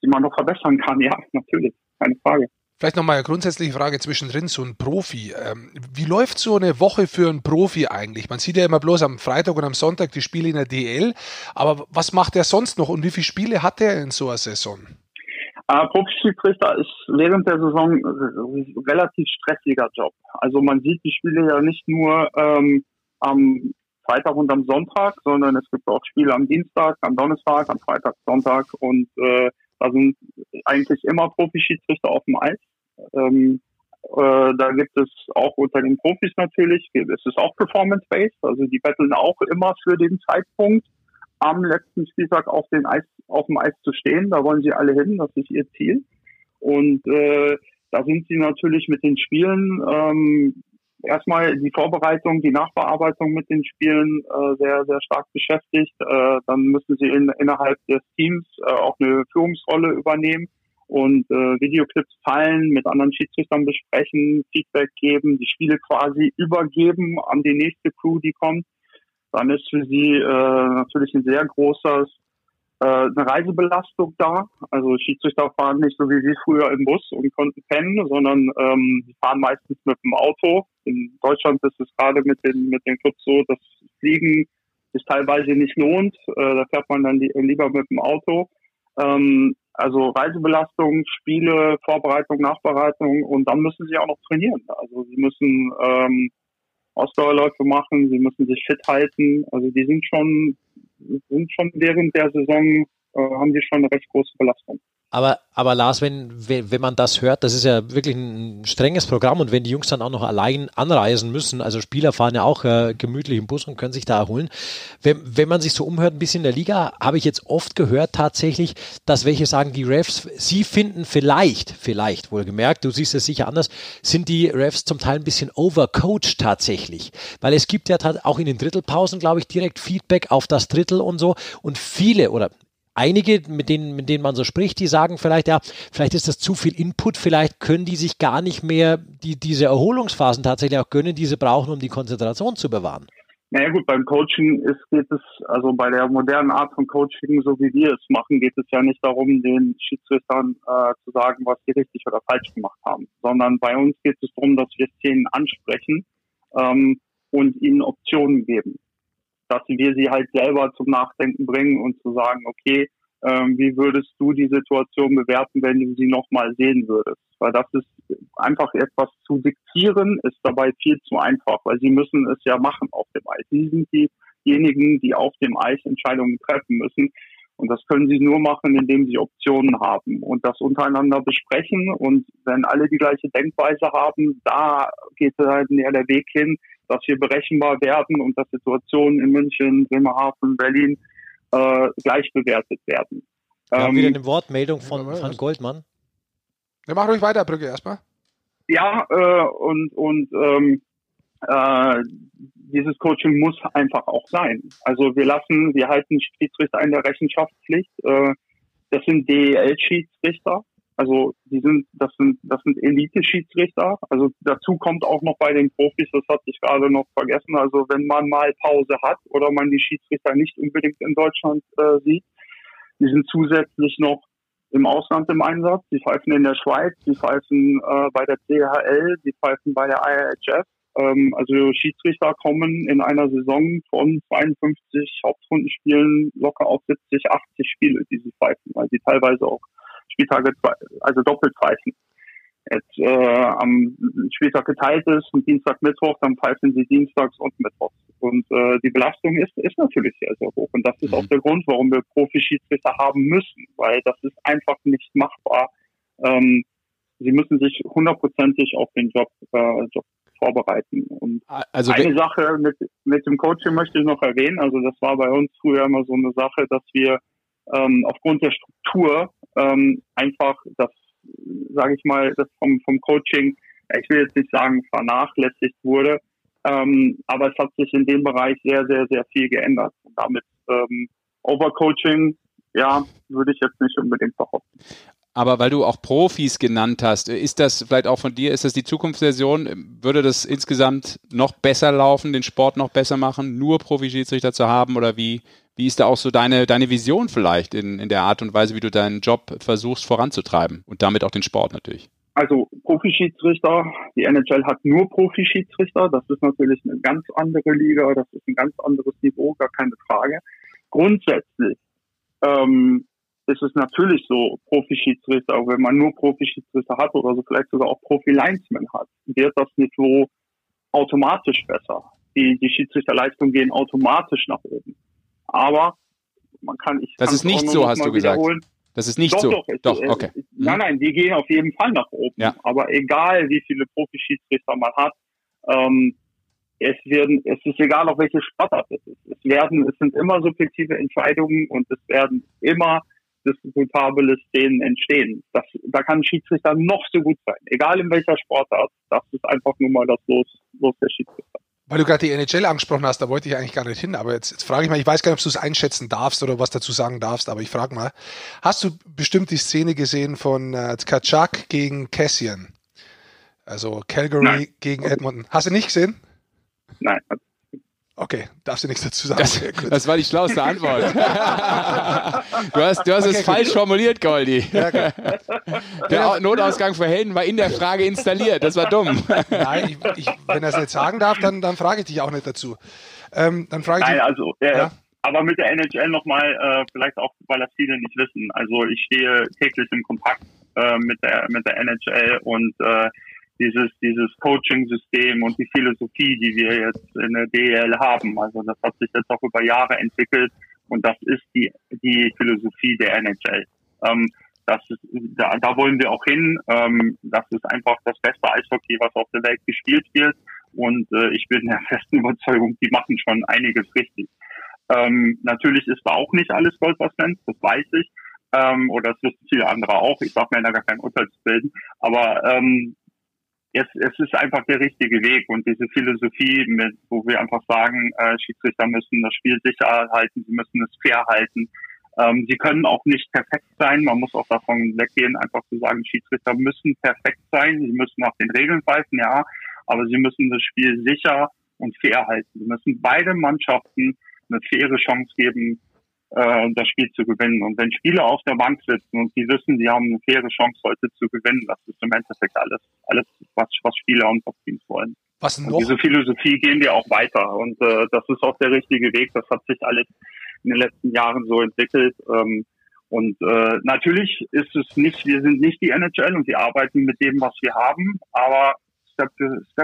man noch verbessern kann. Ja, natürlich, keine Frage. Vielleicht nochmal eine grundsätzliche Frage zwischendrin, so ein Profi. Wie läuft so eine Woche für einen Profi eigentlich? Man sieht ja immer bloß am Freitag und am Sonntag die Spiele in der DEL. Aber was macht er sonst noch und wie viele Spiele hat er in so einer Saison? Profischiedsrichter ist während der Saison ein relativ stressiger Job. Also man sieht die Spiele ja nicht nur am Freitag und am Sonntag, sondern es gibt auch Spiele am Dienstag, am Donnerstag, am Freitag, Sonntag und da sind eigentlich immer Profischiedsrichter auf dem Eis. Da gibt es auch unter den Profis natürlich, es ist auch Performance-based, also die betteln auch immer für den Zeitpunkt am letzten Spieltag auf dem Eis zu stehen. Da wollen sie alle hin, das ist ihr Ziel. Und da sind sie natürlich mit den Spielen erstmal die Vorbereitung, die Nachbearbeitung mit den Spielen sehr, sehr stark beschäftigt. Dann müssen sie innerhalb des Teams auch eine Führungsrolle übernehmen und Videoclips teilen, mit anderen Schiedsrichtern besprechen, Feedback geben, die Spiele quasi übergeben an die nächste Crew, die kommt. Dann ist für sie natürlich ein sehr großes eine Reisebelastung da. Also Schiedsrichter fahren nicht so wie wir früher im Bus und konnten pennen, sondern sie fahren meistens mit dem Auto. In Deutschland ist es gerade mit den Clubs so, dass Fliegen sich teilweise nicht lohnt. Da fährt man dann lieber mit dem Auto. Also Reisebelastung, Spiele, Vorbereitung, Nachbereitung und dann müssen sie auch noch trainieren. Also sie müssen Ausdauerläufe machen, sie müssen sich fit halten. Also die sind schon während der Saison, haben die schon eine recht große Belastung. Aber Lars, wenn man das hört, das ist ja wirklich ein strenges Programm und wenn die Jungs dann auch noch allein anreisen müssen, also Spieler fahren ja auch gemütlich im Bus und können sich da erholen. Wenn man sich so umhört ein bisschen in der Liga, habe ich jetzt oft gehört tatsächlich, dass welche sagen, die Refs, sie finden vielleicht wohlgemerkt, du siehst es sicher anders, sind die Refs zum Teil ein bisschen overcoached tatsächlich. Weil es gibt ja auch in den Drittelpausen, glaube ich, direkt Feedback auf das Drittel und so und viele oder einige, mit denen man so spricht, die sagen vielleicht, ja, vielleicht ist das zu viel Input, vielleicht können die sich gar nicht mehr diese Erholungsphasen tatsächlich auch gönnen, die sie brauchen, um die Konzentration zu bewahren. Naja gut, beim Coaching bei der modernen Art von Coaching, so wie wir es machen, geht es ja nicht darum, den Schiedsrichtern zu sagen, was sie richtig oder falsch gemacht haben, sondern bei uns geht es darum, dass wir Szenen ansprechen und ihnen Optionen geben. Dass wir sie halt selber zum Nachdenken bringen und zu sagen, okay, wie würdest du die Situation bewerten, wenn du sie nochmal sehen würdest? Weil das ist einfach etwas zu diktieren, ist dabei viel zu einfach, weil sie müssen es ja machen auf dem Eis. Sie sind diejenigen, die auf dem Eis Entscheidungen treffen müssen. Und das können sie nur machen, indem sie Optionen haben und das untereinander besprechen. Und wenn alle die gleiche Denkweise haben, da geht halt näher der Weg hin, dass wir berechenbar werden und dass Situationen in München, Bremerhaven, Berlin gleich bewertet werden. Wir haben wieder eine Wortmeldung von Goldmann. Ja, mach ruhig weiter, Brügge, erstmal. Ja, dieses Coaching muss einfach auch sein. Also wir halten Schiedsrichter in der Rechenschaftspflicht. Das sind DEL-Schiedsrichter. Also das sind Elite-Schiedsrichter. Also dazu kommt auch noch bei den Profis, das hatte ich gerade noch vergessen. Also wenn man mal Pause hat oder man die Schiedsrichter nicht unbedingt in Deutschland sieht, die sind zusätzlich noch im Ausland im Einsatz. Die pfeifen in der Schweiz, die pfeifen bei der DHL, die pfeifen bei der IHF. Also Schiedsrichter kommen in einer Saison von 52 Hauptrundenspielen locker auf 70, 80 Spiele, die sie pfeifen, weil sie teilweise auch Spieltage, also Doppelpfeifen. Jetzt am Spieltag geteilt ist und Dienstag, Mittwoch, dann pfeifen sie dienstags und mittwochs. Und die Belastung ist natürlich sehr, sehr hoch. Und das ist auch der Grund, warum wir Profi-Schiedsrichter haben müssen, weil das ist einfach nicht machbar. Sie müssen sich hundertprozentig auf den Job vorbereiten. Und also eine Sache mit dem Coaching möchte ich noch erwähnen. Also das war bei uns früher immer so eine Sache, dass wir aufgrund der Struktur einfach das, sage ich mal, das vom Coaching, ich will jetzt nicht sagen vernachlässigt wurde, aber es hat sich in dem Bereich sehr, sehr, sehr viel geändert. Und damit Overcoaching, ja, würde ich jetzt nicht unbedingt behaupten. Aber weil du auch Profis genannt hast, ist das vielleicht auch von dir, ist das die Zukunftsversion? Würde das insgesamt noch besser laufen, den Sport noch besser machen, nur Profi-Schiedsrichter zu haben? Oder wie ist da auch so deine Vision vielleicht in der Art und Weise, wie du deinen Job versuchst voranzutreiben und damit auch den Sport natürlich? Also Profi-Schiedsrichter, die NHL hat nur Profi-Schiedsrichter, das ist natürlich eine ganz andere Liga, das ist ein ganz anderes Niveau, gar keine Frage. Grundsätzlich ist es natürlich so, Profi-Schiedsrichter, wenn man nur Profi-Schiedsrichter hat oder so vielleicht sogar auch Profi-Linesmen hat, wird das Niveau automatisch besser. Die Schiedsrichterleistungen gehen automatisch nach oben. Aber man kann... Das ist nicht so, hast du gesagt. Das ist nicht so. Doch, okay. Nein, die gehen auf jeden Fall nach oben. Ja. Aber egal, wie viele Profi-Schiedsrichter man hat, es ist egal, auf welche Sportart es ist. Es sind immer subjektive Entscheidungen und es werden immer diskutable Szenen entstehen. Da kann ein Schiedsrichter noch so gut sein, egal in welcher Sportart. Das ist einfach nur mal das Los der Schiedsrichter. Weil du gerade die NHL angesprochen hast, da wollte ich eigentlich gar nicht hin, aber jetzt frage ich mal, ich weiß gar nicht, ob du es einschätzen darfst oder was dazu sagen darfst, aber ich frage mal, hast du bestimmt die Szene gesehen von Tkachuk gegen Cassian? Also Calgary gegen Edmonton. Hast du nicht gesehen? Nein. Okay, darfst du nichts dazu sagen? Das war die schlauste Antwort. Du hast es falsch formuliert, Goldi. Ja, okay. Der Notausgang für Helden war in der Frage installiert. Das war dumm. Nein, wenn er es nicht sagen darf, dann frage ich dich auch nicht dazu. Aber mit der NHL nochmal, vielleicht auch, weil das viele nicht wissen. Also ich stehe täglich im Kontakt mit der NHL und dieses Coaching-System und die Philosophie, die wir jetzt in der DEL haben. Also das hat sich jetzt auch über Jahre entwickelt und das ist die Philosophie der NHL. Da wollen wir auch hin. Das ist einfach das beste Eishockey, was auf der Welt gespielt wird. Und ich bin der festen Überzeugung, die machen schon einiges richtig. Natürlich ist da auch nicht alles Gold, was glänzt, das weiß ich. Oder das wissen viele andere auch. Ich darf mir da gar kein Urteil zu bilden. Aber es ist einfach der richtige Weg und diese Philosophie, wo wir einfach sagen, Schiedsrichter müssen das Spiel sicher halten, sie müssen es fair halten. Sie können auch nicht perfekt sein, man muss auch davon weggehen, einfach zu sagen, Schiedsrichter müssen perfekt sein, sie müssen nach den Regeln pfeifen, ja, aber sie müssen das Spiel sicher und fair halten. Sie müssen beide Mannschaften eine faire Chance geben, das Spiel zu gewinnen. Und wenn Spieler auf der Bank sitzen und die wissen, die haben eine faire Chance heute zu gewinnen, das ist im Endeffekt alles was Spieler und Teams wollen. Was noch? Und diese Philosophie gehen wir auch weiter. Und das ist auch der richtige Weg. Das hat sich alles in den letzten Jahren so entwickelt. Natürlich ist es nicht, wir sind nicht die NHL und wir arbeiten mit dem, was wir haben. Aber Step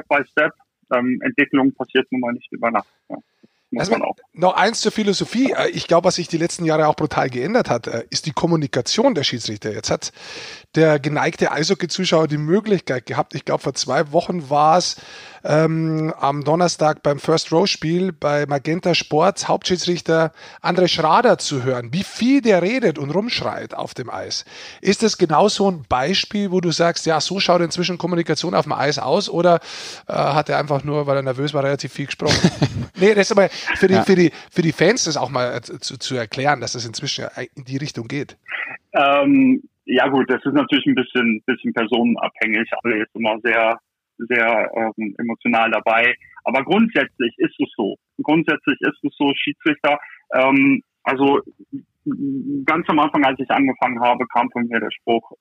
by Step, Entwicklung passiert nun mal nicht über Nacht. Ja. Also noch eins zur Philosophie. Ich glaube, was sich die letzten Jahre auch brutal geändert hat, ist die Kommunikation der Schiedsrichter. Jetzt hat der geneigte Eishockey-Zuschauer die Möglichkeit gehabt. Ich glaube, vor 2 Wochen war es am Donnerstag beim First-Row-Spiel bei Magenta Sport Hauptschiedsrichter André Schrader zu hören, wie viel der redet und rumschreit auf dem Eis. Ist das genau so ein Beispiel, wo du sagst, ja, so schaut inzwischen Kommunikation auf dem Eis aus, oder hat er einfach nur, weil er nervös war, relativ viel gesprochen? Nee, das ist aber für die Fans das auch mal zu erklären, dass das inzwischen in die Richtung geht. Ja gut, das ist natürlich ein bisschen personenabhängig, aber jetzt immer sehr, sehr emotional dabei. Aber grundsätzlich ist es so. Schiedsrichter, also ganz am Anfang, als ich angefangen habe, kam von mir der Spruch,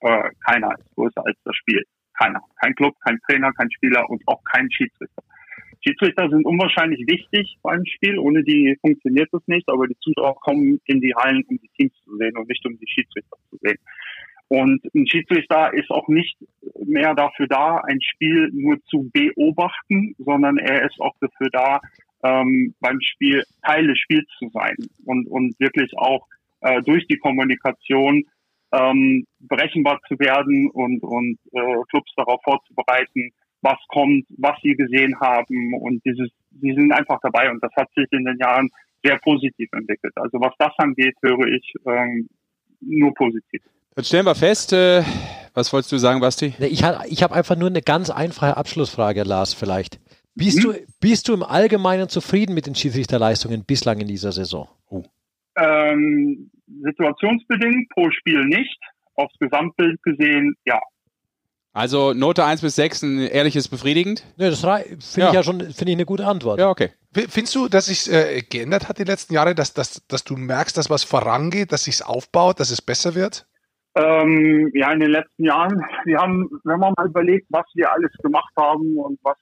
keiner ist größer als das Spiel. Keiner. Kein Club, kein Trainer, kein Spieler und auch kein Schiedsrichter. Schiedsrichter sind unwahrscheinlich wichtig beim Spiel, ohne die funktioniert es nicht, aber die Zuschauer kommen in die Hallen, um die Teams zu sehen und nicht um die Schiedsrichter zu sehen. Und ein Schiedsrichter ist auch nicht mehr dafür da, ein Spiel nur zu beobachten, sondern er ist auch dafür da, beim Spiel Teil des Spiels zu sein und wirklich auch durch die Kommunikation berechenbar zu werden und Clubs darauf vorzubereiten, was kommt, was sie gesehen haben, und sie sind einfach dabei und das hat sich in den Jahren sehr positiv entwickelt. Also was das angeht, höre ich nur positiv. Dann stellen wir fest, was wolltest du sagen, Basti? Ich habe einfach nur eine ganz einfache Abschlussfrage, Lars, vielleicht. Bist du im Allgemeinen zufrieden mit den Schiedsrichterleistungen bislang in dieser Saison? Situationsbedingt, pro Spiel nicht, aufs Gesamtbild gesehen, ja. Also Note 1-6, ein ehrliches befriedigend? Ne, das finde ich eine gute Antwort. Ja, okay. Findest du, dass sich geändert hat die letzten Jahre, dass du merkst, dass was vorangeht, dass sich's aufbaut, dass es besser wird? Ja, in den letzten Jahren, wenn man mal überlegt, was wir alles gemacht haben und was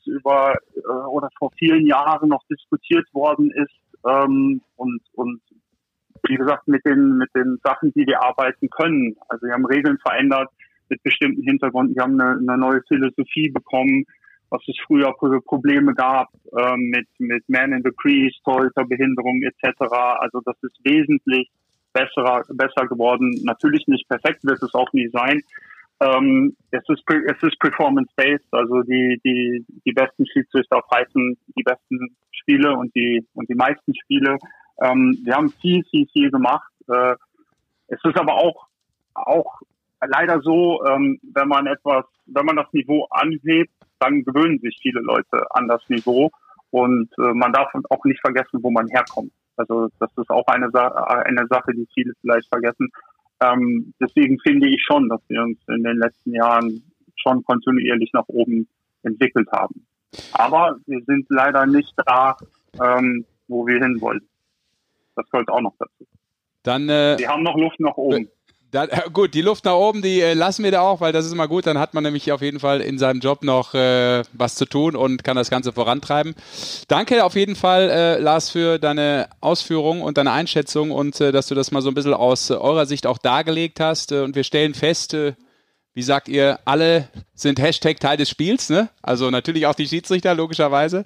oder vor vielen Jahren noch diskutiert worden ist, und wie gesagt, mit den Sachen, die wir arbeiten können. Also wir haben Regeln verändert, mit bestimmten Hintergründen. Wir haben eine neue Philosophie bekommen, was es früher für Probleme gab mit Man in the Crease, Torhüterbehinderung etc. Also das ist wesentlich besser geworden. Natürlich nicht perfekt wird es auch nie sein. Es ist Performance-based, also die besten Schiedsrichter pfeifen die besten Spiele und die meisten Spiele. Wir haben viel gemacht. Es ist aber auch auch leider so, wenn man das Niveau anhebt, dann gewöhnen sich viele Leute an das Niveau. Und man darf auch nicht vergessen, wo man herkommt. Also das ist auch eine Sache, die viele vielleicht vergessen. Deswegen finde ich schon, dass wir uns in den letzten Jahren schon kontinuierlich nach oben entwickelt haben. Aber wir sind leider nicht da, wo wir hinwollen. Das gehört auch noch dazu. Dann, wir haben noch Luft nach oben. Gut, die Luft nach oben, die lassen wir da auch, weil das ist immer gut. Dann hat man nämlich auf jeden Fall in seinem Job noch was zu tun und kann das Ganze vorantreiben. Danke auf jeden Fall, Lars, für deine Ausführungen und deine Einschätzung und dass du das mal so ein bisschen aus eurer Sicht auch dargelegt hast. Und wir stellen fest, wie sagt ihr, alle sind Hashtag Teil des Spiels, ne? Also natürlich auch die Schiedsrichter, logischerweise.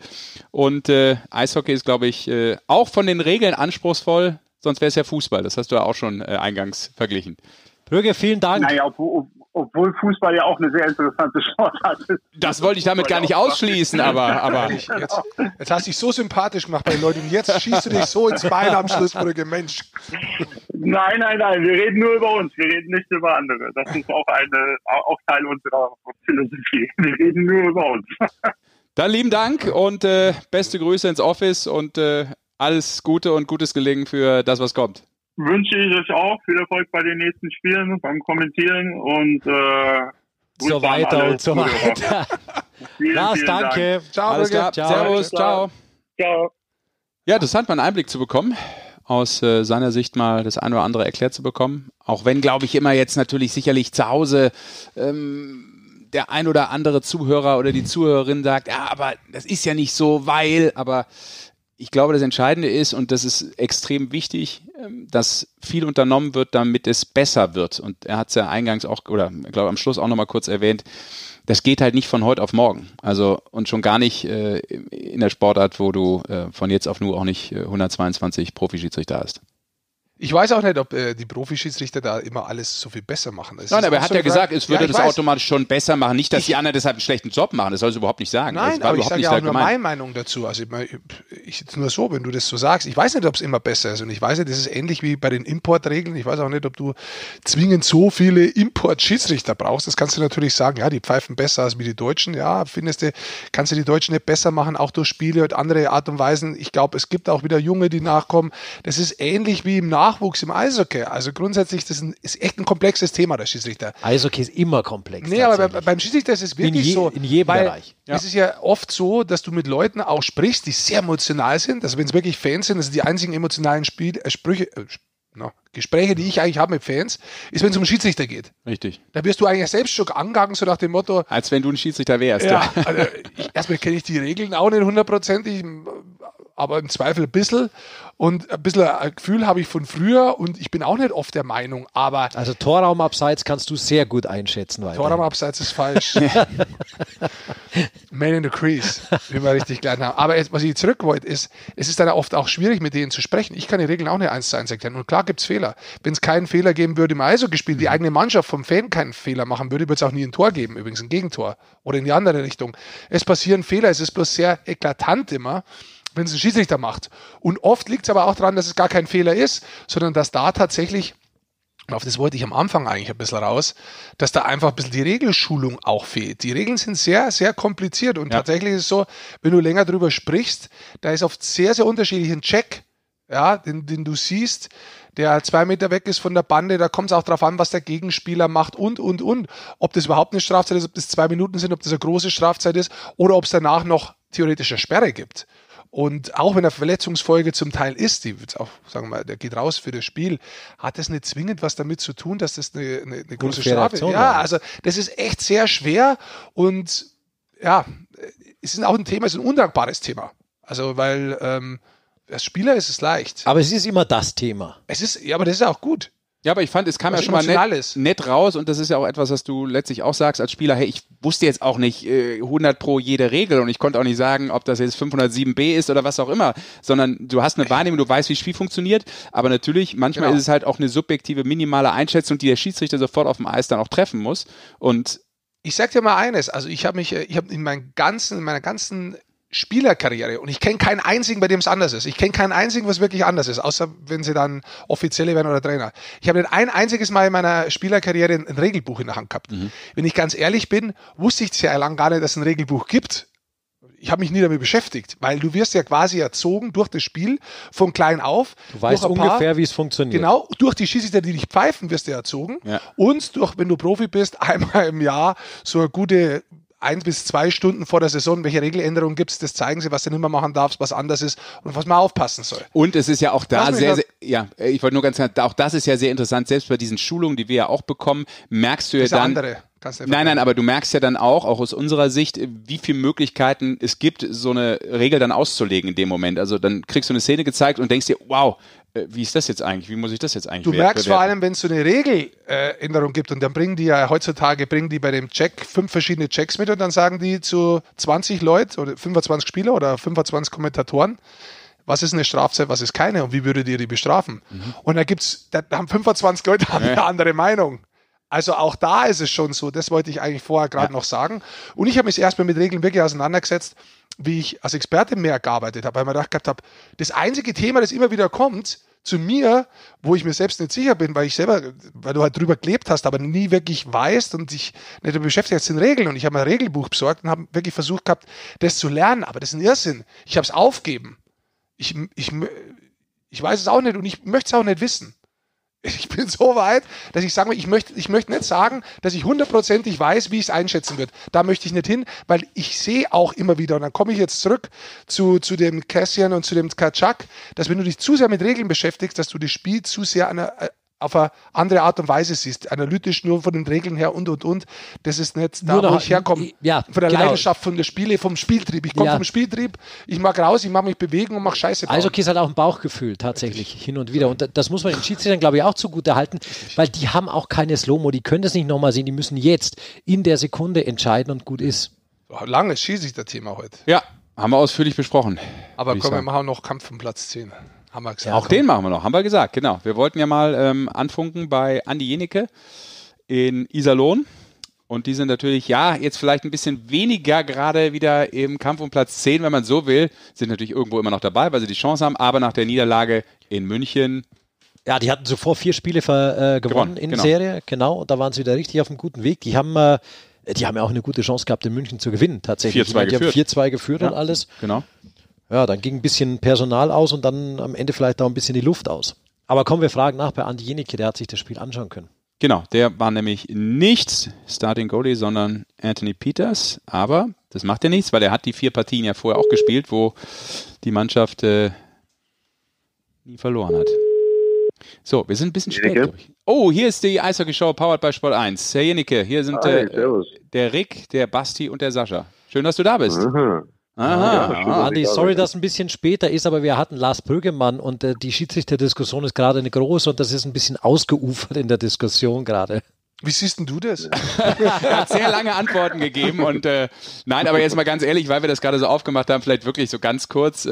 Und Eishockey ist, glaube ich, auch von den Regeln anspruchsvoll. Sonst wäre es ja Fußball. Das hast du ja auch schon eingangs verglichen. Brügge, vielen Dank. Naja, obwohl Fußball ja auch eine sehr interessante Sportart ist. Das wollte ich damit gar nicht ausschließen, aber jetzt hast du dich so sympathisch gemacht bei den Leuten. Und jetzt schießt du dich so ins Bein am Schluss, Brügge, Mensch. Nein. Wir reden nur über uns. Wir reden nicht über andere. Das ist auch Teil unserer Philosophie. Wir reden nur über uns. Dann lieben Dank und beste Grüße ins Office und alles Gute und gutes Gelingen für das, was kommt. Wünsche ich euch auch viel Erfolg bei den nächsten Spielen, beim Kommentieren und so weiter und so weiter. Lars, danke. Ciao, alles klar. Ciao. Servus, ciao. Ciao. Ja, interessant, mal einen Einblick zu bekommen, aus seiner Sicht mal das ein oder andere erklärt zu bekommen. Auch wenn, glaube ich, immer jetzt natürlich sicherlich zu Hause der ein oder andere Zuhörer oder die Zuhörerin sagt, ja, aber das ist ja nicht so, weil, aber ich glaube, das Entscheidende ist, und das ist extrem wichtig, dass viel unternommen wird, damit es besser wird. Und er hat es ja eingangs auch, oder ich glaube am Schluss auch nochmal kurz erwähnt, das geht halt nicht von heute auf morgen. Also, und schon gar nicht in der Sportart, wo du von jetzt auf nur auch nicht 122 Profischiedsrichter hast. Ich weiß auch nicht, ob die Profischiedsrichter da immer alles so viel besser machen. Es Nein, aber er hat so ja gesagt, es würde ja, das weiß. Automatisch schon besser machen. Nicht, dass die anderen deshalb einen schlechten Job machen, das soll es überhaupt nicht sagen. Nein, aber ich sage ja auch nur meine Meinung dazu. Also ich jetzt nur so, wenn du das so sagst. Ich weiß nicht, ob es immer besser ist. Und ich weiß nicht, das ist ähnlich wie bei den Importregeln. Ich weiß auch nicht, ob du zwingend so viele Import-Schiedsrichter brauchst. Das kannst du natürlich sagen, ja, die pfeifen besser als wie die Deutschen. Ja, findest du, kannst du die Deutschen nicht besser machen, auch durch Spiele und andere Art und Weisen. Ich glaube, es gibt auch wieder Junge, die nachkommen. Das ist ähnlich wie im Nachwuchs im Eishockey. Also grundsätzlich, das ist echt ein komplexes Thema, der Schiedsrichter. Eishockey ist immer komplex. Nee, aber beim Schiedsrichter ist es wirklich so. In jedem Bereich. Ja. Es ist ja oft so, dass du mit Leuten auch sprichst, die sehr emotional sind. Also wenn es wirklich Fans sind, das sind die einzigen emotionalen Gespräche, die ich eigentlich habe mit Fans, ist, wenn es um Schiedsrichter geht. Richtig. Da wirst du eigentlich selbst schon angegangen, so nach dem Motto... Als wenn du ein Schiedsrichter wärst. Ja, ja. Also, erstmal kenne ich die Regeln auch nicht hundertprozentig, aber im Zweifel ein bisschen. Und ein bisschen ein Gefühl habe ich von früher und ich bin auch nicht oft der Meinung, aber... Also Torraumabseits kannst du sehr gut einschätzen. Torraumabseits ist falsch. Man in the crease, wie wir richtig gelernt haben. Aber was ich zurück wollte, ist, es ist dann oft auch schwierig, mit denen zu sprechen. Ich kann die Regeln auch nicht 1:1 erklären. Und klar gibt es Fehler. Wenn es keinen Fehler geben würde im Eishockeyspiel, die eigene Mannschaft vom Fan keinen Fehler machen würde, würde es auch nie ein Tor geben, übrigens ein Gegentor. Oder in die andere Richtung. Es passieren Fehler, es ist bloß sehr eklatant immer, wenn es ein Schiedsrichter macht. Und oft liegt es aber auch daran, dass es gar kein Fehler ist, sondern dass da tatsächlich, auf das wollte ich am Anfang eigentlich ein bisschen raus, dass da einfach ein bisschen die Regelschulung auch fehlt. Die Regeln sind sehr, sehr kompliziert und tatsächlich ist es so, wenn du länger drüber sprichst, da ist oft sehr, sehr unterschiedlich ein Check, ja, den du siehst, der 2 Meter weg ist von der Bande, da kommt es auch darauf an, was der Gegenspieler macht und. Ob das überhaupt eine Strafzeit ist, ob das 2 Minuten sind, ob das eine große Strafzeit ist oder ob es danach noch theoretische Sperre gibt. Und auch wenn eine Verletzungsfolge zum Teil ist, die auch, sagen wir mal, der geht raus für das Spiel, hat das nicht zwingend was damit zu tun, dass das eine große Strafe ist. Ja, also das ist echt sehr schwer und ja, es ist auch ein Thema, es ist ein undankbares Thema. Also weil als Spieler ist es leicht. Aber es ist immer das Thema. Es ist, ja, aber das ist auch gut. Ja, aber ich fand, es kam ja schon mal nett raus und das ist ja auch etwas, was du letztlich auch sagst als Spieler, hey, ich wusste jetzt auch nicht 100% jede Regel und ich konnte auch nicht sagen, ob das jetzt 507b ist oder was auch immer, sondern du hast eine Wahrnehmung, du weißt, wie das Spiel funktioniert, aber natürlich, manchmal ist es halt auch eine subjektive, minimale Einschätzung, die der Schiedsrichter sofort auf dem Eis dann auch treffen muss. Und ich sag dir mal eines, also ich habe in meiner ganzen Spielerkarriere, und ich kenne keinen einzigen, bei dem es anders ist. Ich kenne keinen einzigen, was wirklich anders ist, außer wenn sie dann Offizielle werden oder Trainer. Ich habe nicht ein einziges Mal in meiner Spielerkarriere ein Regelbuch in der Hand gehabt. Mhm. Wenn ich ganz ehrlich bin, wusste ich sehr lange gar nicht, dass es ein Regelbuch gibt. Ich habe mich nie damit beschäftigt, weil du wirst ja quasi erzogen durch das Spiel von klein auf. Du weißt ungefähr, wie es funktioniert. Genau, durch die Schiedsrichter, die dich pfeifen, wirst du erzogen. Ja. Und durch, wenn du Profi bist, einmal im Jahr so eine gute 1 bis 2 Stunden vor der Saison, welche Regeländerungen gibt es, das zeigen sie, was du nicht mehr machen darfst, was anders ist und was man aufpassen soll. Und es ist ja auch da sehr, sehr, ja, ich wollte nur ganz klar, auch das ist ja sehr interessant, selbst bei diesen Schulungen, die wir ja auch bekommen, merkst du ja dann... Nein, aber du merkst ja dann auch aus unserer Sicht, wie viele Möglichkeiten es gibt, so eine Regel dann auszulegen in dem Moment. Also dann kriegst du eine Szene gezeigt und denkst dir, wow, wie ist das jetzt eigentlich? Wie muss ich das jetzt eigentlich bewerten? Du merkst vor allem, wenn es so eine Regeländerung gibt, und dann bringen die ja heutzutage, bei dem Check 5 verschiedene Checks mit, und dann sagen die zu 20 Leuten oder 25 Spieler oder 25 Kommentatoren, was ist eine Strafzeit, was ist keine und wie würdet ihr die bestrafen? Mhm. Und da haben 25 Leute eine andere Meinung. Also auch da ist es schon so, das wollte ich eigentlich vorher gerade noch sagen. Und ich habe mich erstmal mit Regeln wirklich auseinandergesetzt, wie ich als Experte mehr gearbeitet habe, weil ich mir gedacht habe, das einzige Thema, das immer wieder kommt zu mir, wo ich mir selbst nicht sicher bin, weil du halt drüber gelebt hast, aber nie wirklich weißt und dich nicht damit beschäftigt hast, sind Regeln. Und ich habe mir ein Regelbuch besorgt und habe wirklich versucht gehabt, das zu lernen, aber das ist ein Irrsinn. Ich habe es aufgeben. Ich weiß es auch nicht und ich möchte es auch nicht wissen. Ich bin so weit, dass ich sage, ich möchte nicht sagen, dass ich hundertprozentig weiß, wie ich es einschätzen wird. Da möchte ich nicht hin, weil ich sehe auch immer wieder, und dann komme ich jetzt zurück zu dem Cassian und zu dem Tkachuk, dass wenn du dich zu sehr mit Regeln beschäftigst, dass du das Spiel zu sehr auf eine andere Art und Weise siehst, analytisch nur von den Regeln her und. Das ist nicht da, wo ich herkomme. Ja, von der Leidenschaft, von der Spiele, vom Spieltrieb. Ich komme vom Spieltrieb, ich mag raus, ich mache mich bewegen und mache Scheiße. Also okay, es hat auch ein Bauchgefühl tatsächlich hin und wieder. Und das muss man den Schiedsrichtern, glaube ich, auch zugutehalten, weil die haben auch keine Slow-Mo, die können das nicht nochmal sehen, die müssen jetzt in der Sekunde entscheiden und gut ist. Langes Schiedsrichter-Thema heute. Ja, haben wir ausführlich besprochen. Aber komm, wir machen noch Kampf um Platz 10. Haben wir gesagt. Ja, auch den machen wir noch, haben wir gesagt, genau. Wir wollten ja mal anfunken bei Andi Jenicke in Iserlohn. Und die sind natürlich, jetzt vielleicht ein bisschen weniger gerade wieder im Kampf um Platz 10, wenn man so will, sind natürlich irgendwo immer noch dabei, weil sie die Chance haben. Aber nach der Niederlage in München... Ja, die hatten zuvor 4 Spiele gewonnen in Serie, genau. Und da waren sie wieder richtig auf einem guten Weg. Die haben ja auch eine gute Chance gehabt, in München zu gewinnen, tatsächlich. 4-2 geführt. Die haben 4-2 geführt und alles. Genau. Ja, dann ging ein bisschen Personal aus und dann am Ende vielleicht auch ein bisschen die Luft aus. Aber kommen wir fragen nach bei Andi Jenicke, der hat sich das Spiel anschauen können. Genau, der war nämlich nicht Starting Goalie, sondern Anthony Peters. Aber das macht ja nichts, weil er hat die 4 Partien ja vorher auch gespielt, wo die Mannschaft nie verloren hat. So, wir sind ein bisschen spät, glaube ich. Oh, hier ist die Eishockey-Show, powered by Sport1. Herr Jenicke, hier sind der Rick, der Basti und der Sascha. Schön, dass du da bist. Mhm. Andi, sorry, dass es ein bisschen später ist, aber wir hatten Lars Brügemann und die Schiedsrichterdiskussion ist gerade eine große und das ist ein bisschen ausgeufert in der Diskussion gerade. Wie siehst denn du das? Er hat sehr lange Antworten gegeben und nein, aber jetzt mal ganz ehrlich, weil wir das gerade so aufgemacht haben, vielleicht wirklich so ganz kurz,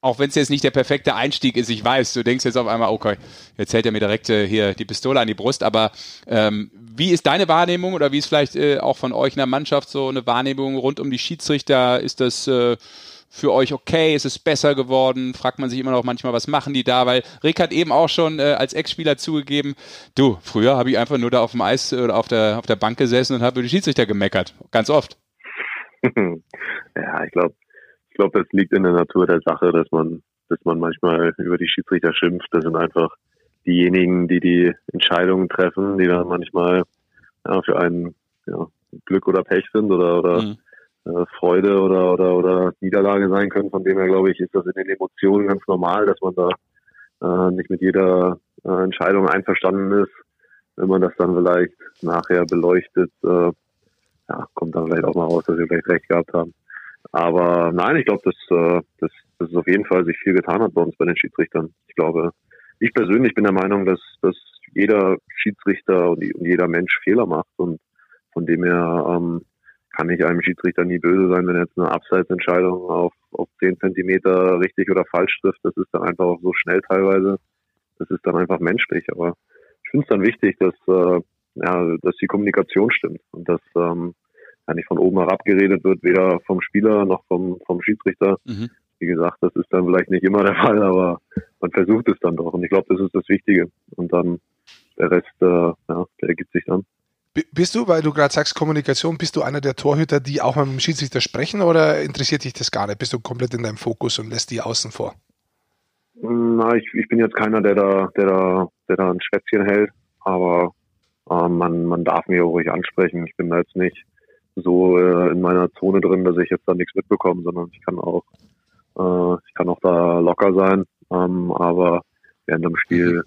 auch wenn es jetzt nicht der perfekte Einstieg ist, ich weiß, du denkst jetzt auf einmal, okay, jetzt hält er mir direkt hier die Pistole an die Brust, aber wie ist deine Wahrnehmung oder wie ist vielleicht auch von euch in der Mannschaft so eine Wahrnehmung rund um die Schiedsrichter? Ist das für euch okay? Ist es besser geworden? Fragt man sich immer noch manchmal, was machen die da? Weil Rick hat eben auch schon als Ex-Spieler zugegeben, du, früher habe ich einfach nur da auf dem Eis oder auf der Bank gesessen und habe über die Schiedsrichter gemeckert. Ganz oft. Ja, Ich glaube, das liegt in der Natur der Sache, dass man manchmal über die Schiedsrichter schimpft. Das sind einfach diejenigen, die Entscheidungen treffen, die dann manchmal für einen Glück oder Pech sind oder Freude oder Niederlage sein können. Von dem her, glaube ich, ist das in den Emotionen ganz normal, dass man da nicht mit jeder Entscheidung einverstanden ist. Wenn man das dann vielleicht nachher beleuchtet, kommt dann vielleicht auch mal raus, dass wir vielleicht recht gehabt haben. Aber nein, ich glaube, dass es auf jeden Fall sich viel getan hat bei uns, bei den Schiedsrichtern. Ich persönlich bin der Meinung, dass jeder Schiedsrichter und jeder Mensch Fehler macht. Und von dem her kann ich einem Schiedsrichter nie böse sein, wenn er jetzt eine Abseitsentscheidung auf 10 Zentimeter richtig oder falsch trifft. Das ist dann einfach auch so schnell teilweise. Das ist dann einfach menschlich. Aber ich finde es dann wichtig, dass die Kommunikation stimmt und dass da nicht von oben herab geredet wird, weder vom Spieler noch vom Schiedsrichter. Mhm. Wie gesagt, das ist dann vielleicht nicht immer der Fall, aber man versucht es dann doch. Und ich glaube, das ist das Wichtige. Und dann der Rest, der ergibt sich dann. Bist du, weil du gerade sagst Kommunikation, bist du einer der Torhüter, die auch mal mit dem Schiedsrichter sprechen, oder interessiert dich das gar nicht? Bist du komplett in deinem Fokus und lässt die außen vor? Na, ich bin jetzt keiner, der da ein Schwätzchen hält, aber man darf mich auch ruhig ansprechen. Ich bin da jetzt nicht so in meiner Zone drin, dass ich jetzt da nichts mitbekomme, sondern ich kann auch da locker sein, aber während dem Spiel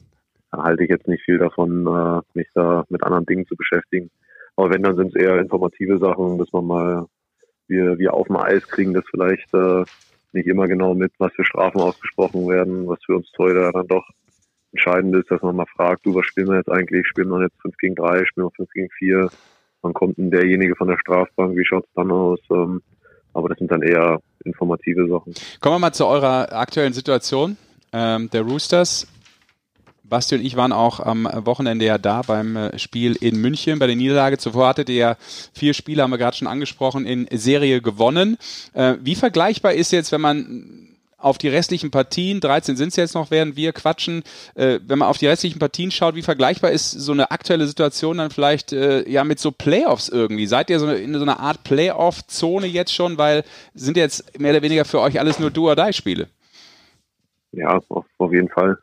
halte ich jetzt nicht viel davon, mich da mit anderen Dingen zu beschäftigen. Aber wenn, dann sind es eher informative Sachen, dass wir auf dem Eis kriegen das vielleicht nicht immer genau mit, was für Strafen ausgesprochen werden, was für uns Torhüter dann doch entscheidend ist, dass man mal fragt, was spielen wir jetzt eigentlich? Spielen wir jetzt 5 gegen 3, spielen wir 5 gegen 4? Wann kommt denn derjenige von der Strafbank? Wie schaut es dann aus? Aber das sind dann eher informative Sachen. Kommen wir mal zu eurer aktuellen Situation, der Roosters. Basti und ich waren auch am Wochenende ja da beim Spiel in München bei der Niederlage. Zuvor hattet ihr ja 4 Spiele, haben wir gerade schon angesprochen, in Serie gewonnen. Wie vergleichbar ist jetzt, wenn man auf die restlichen Partien, 13 sind es jetzt noch, während wir quatschen, wenn man auf die restlichen Partien schaut, wie vergleichbar ist so eine aktuelle Situation dann vielleicht mit so Playoffs irgendwie? Seid ihr in so einer Art Playoff-Zone jetzt schon, weil sind jetzt mehr oder weniger für euch alles nur Do-or-Die-Spiele? Ja, auf jeden Fall.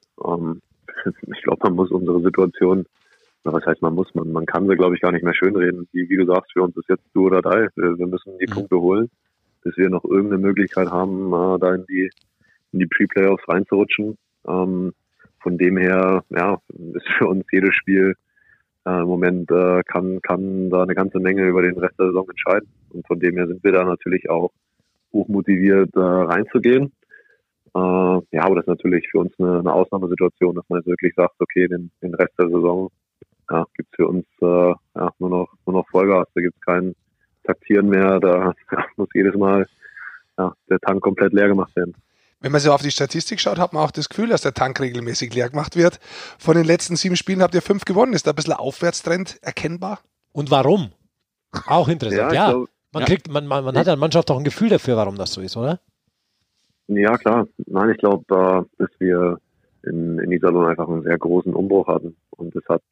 Ich glaube, man muss unsere Situation, man kann sie, glaube ich, gar nicht mehr schönreden. Wie du sagst, für uns ist jetzt du oder die. Wir müssen die Punkte holen, bis wir noch irgendeine Möglichkeit haben, da in die Pre-Playoffs reinzurutschen. Von dem her, ist für uns jedes Spiel im Moment kann da eine ganze Menge über den Rest der Saison entscheiden. Und von dem her sind wir da natürlich auch hochmotiviert reinzugehen. Aber das ist natürlich für uns eine Ausnahmesituation, dass man jetzt wirklich sagt, okay, den Rest der Saison gibt es für uns nur noch Vollgas, da gibt es kein Taktieren mehr, da muss jedes Mal der Tank komplett leer gemacht werden. Wenn man so auf die Statistik schaut, hat man auch das Gefühl, dass der Tank regelmäßig leer gemacht wird. Von den letzten 7 Spielen habt ihr 5 gewonnen. Ist da ein bisschen Aufwärtstrend erkennbar? Und warum? Auch interessant, Glaub, man hat an Mannschaft auch ein Gefühl dafür, warum das so ist, oder? Ja, klar. Nein, ich glaube, dass wir in Iserlohn einfach einen sehr großen Umbruch hatten. Und es hat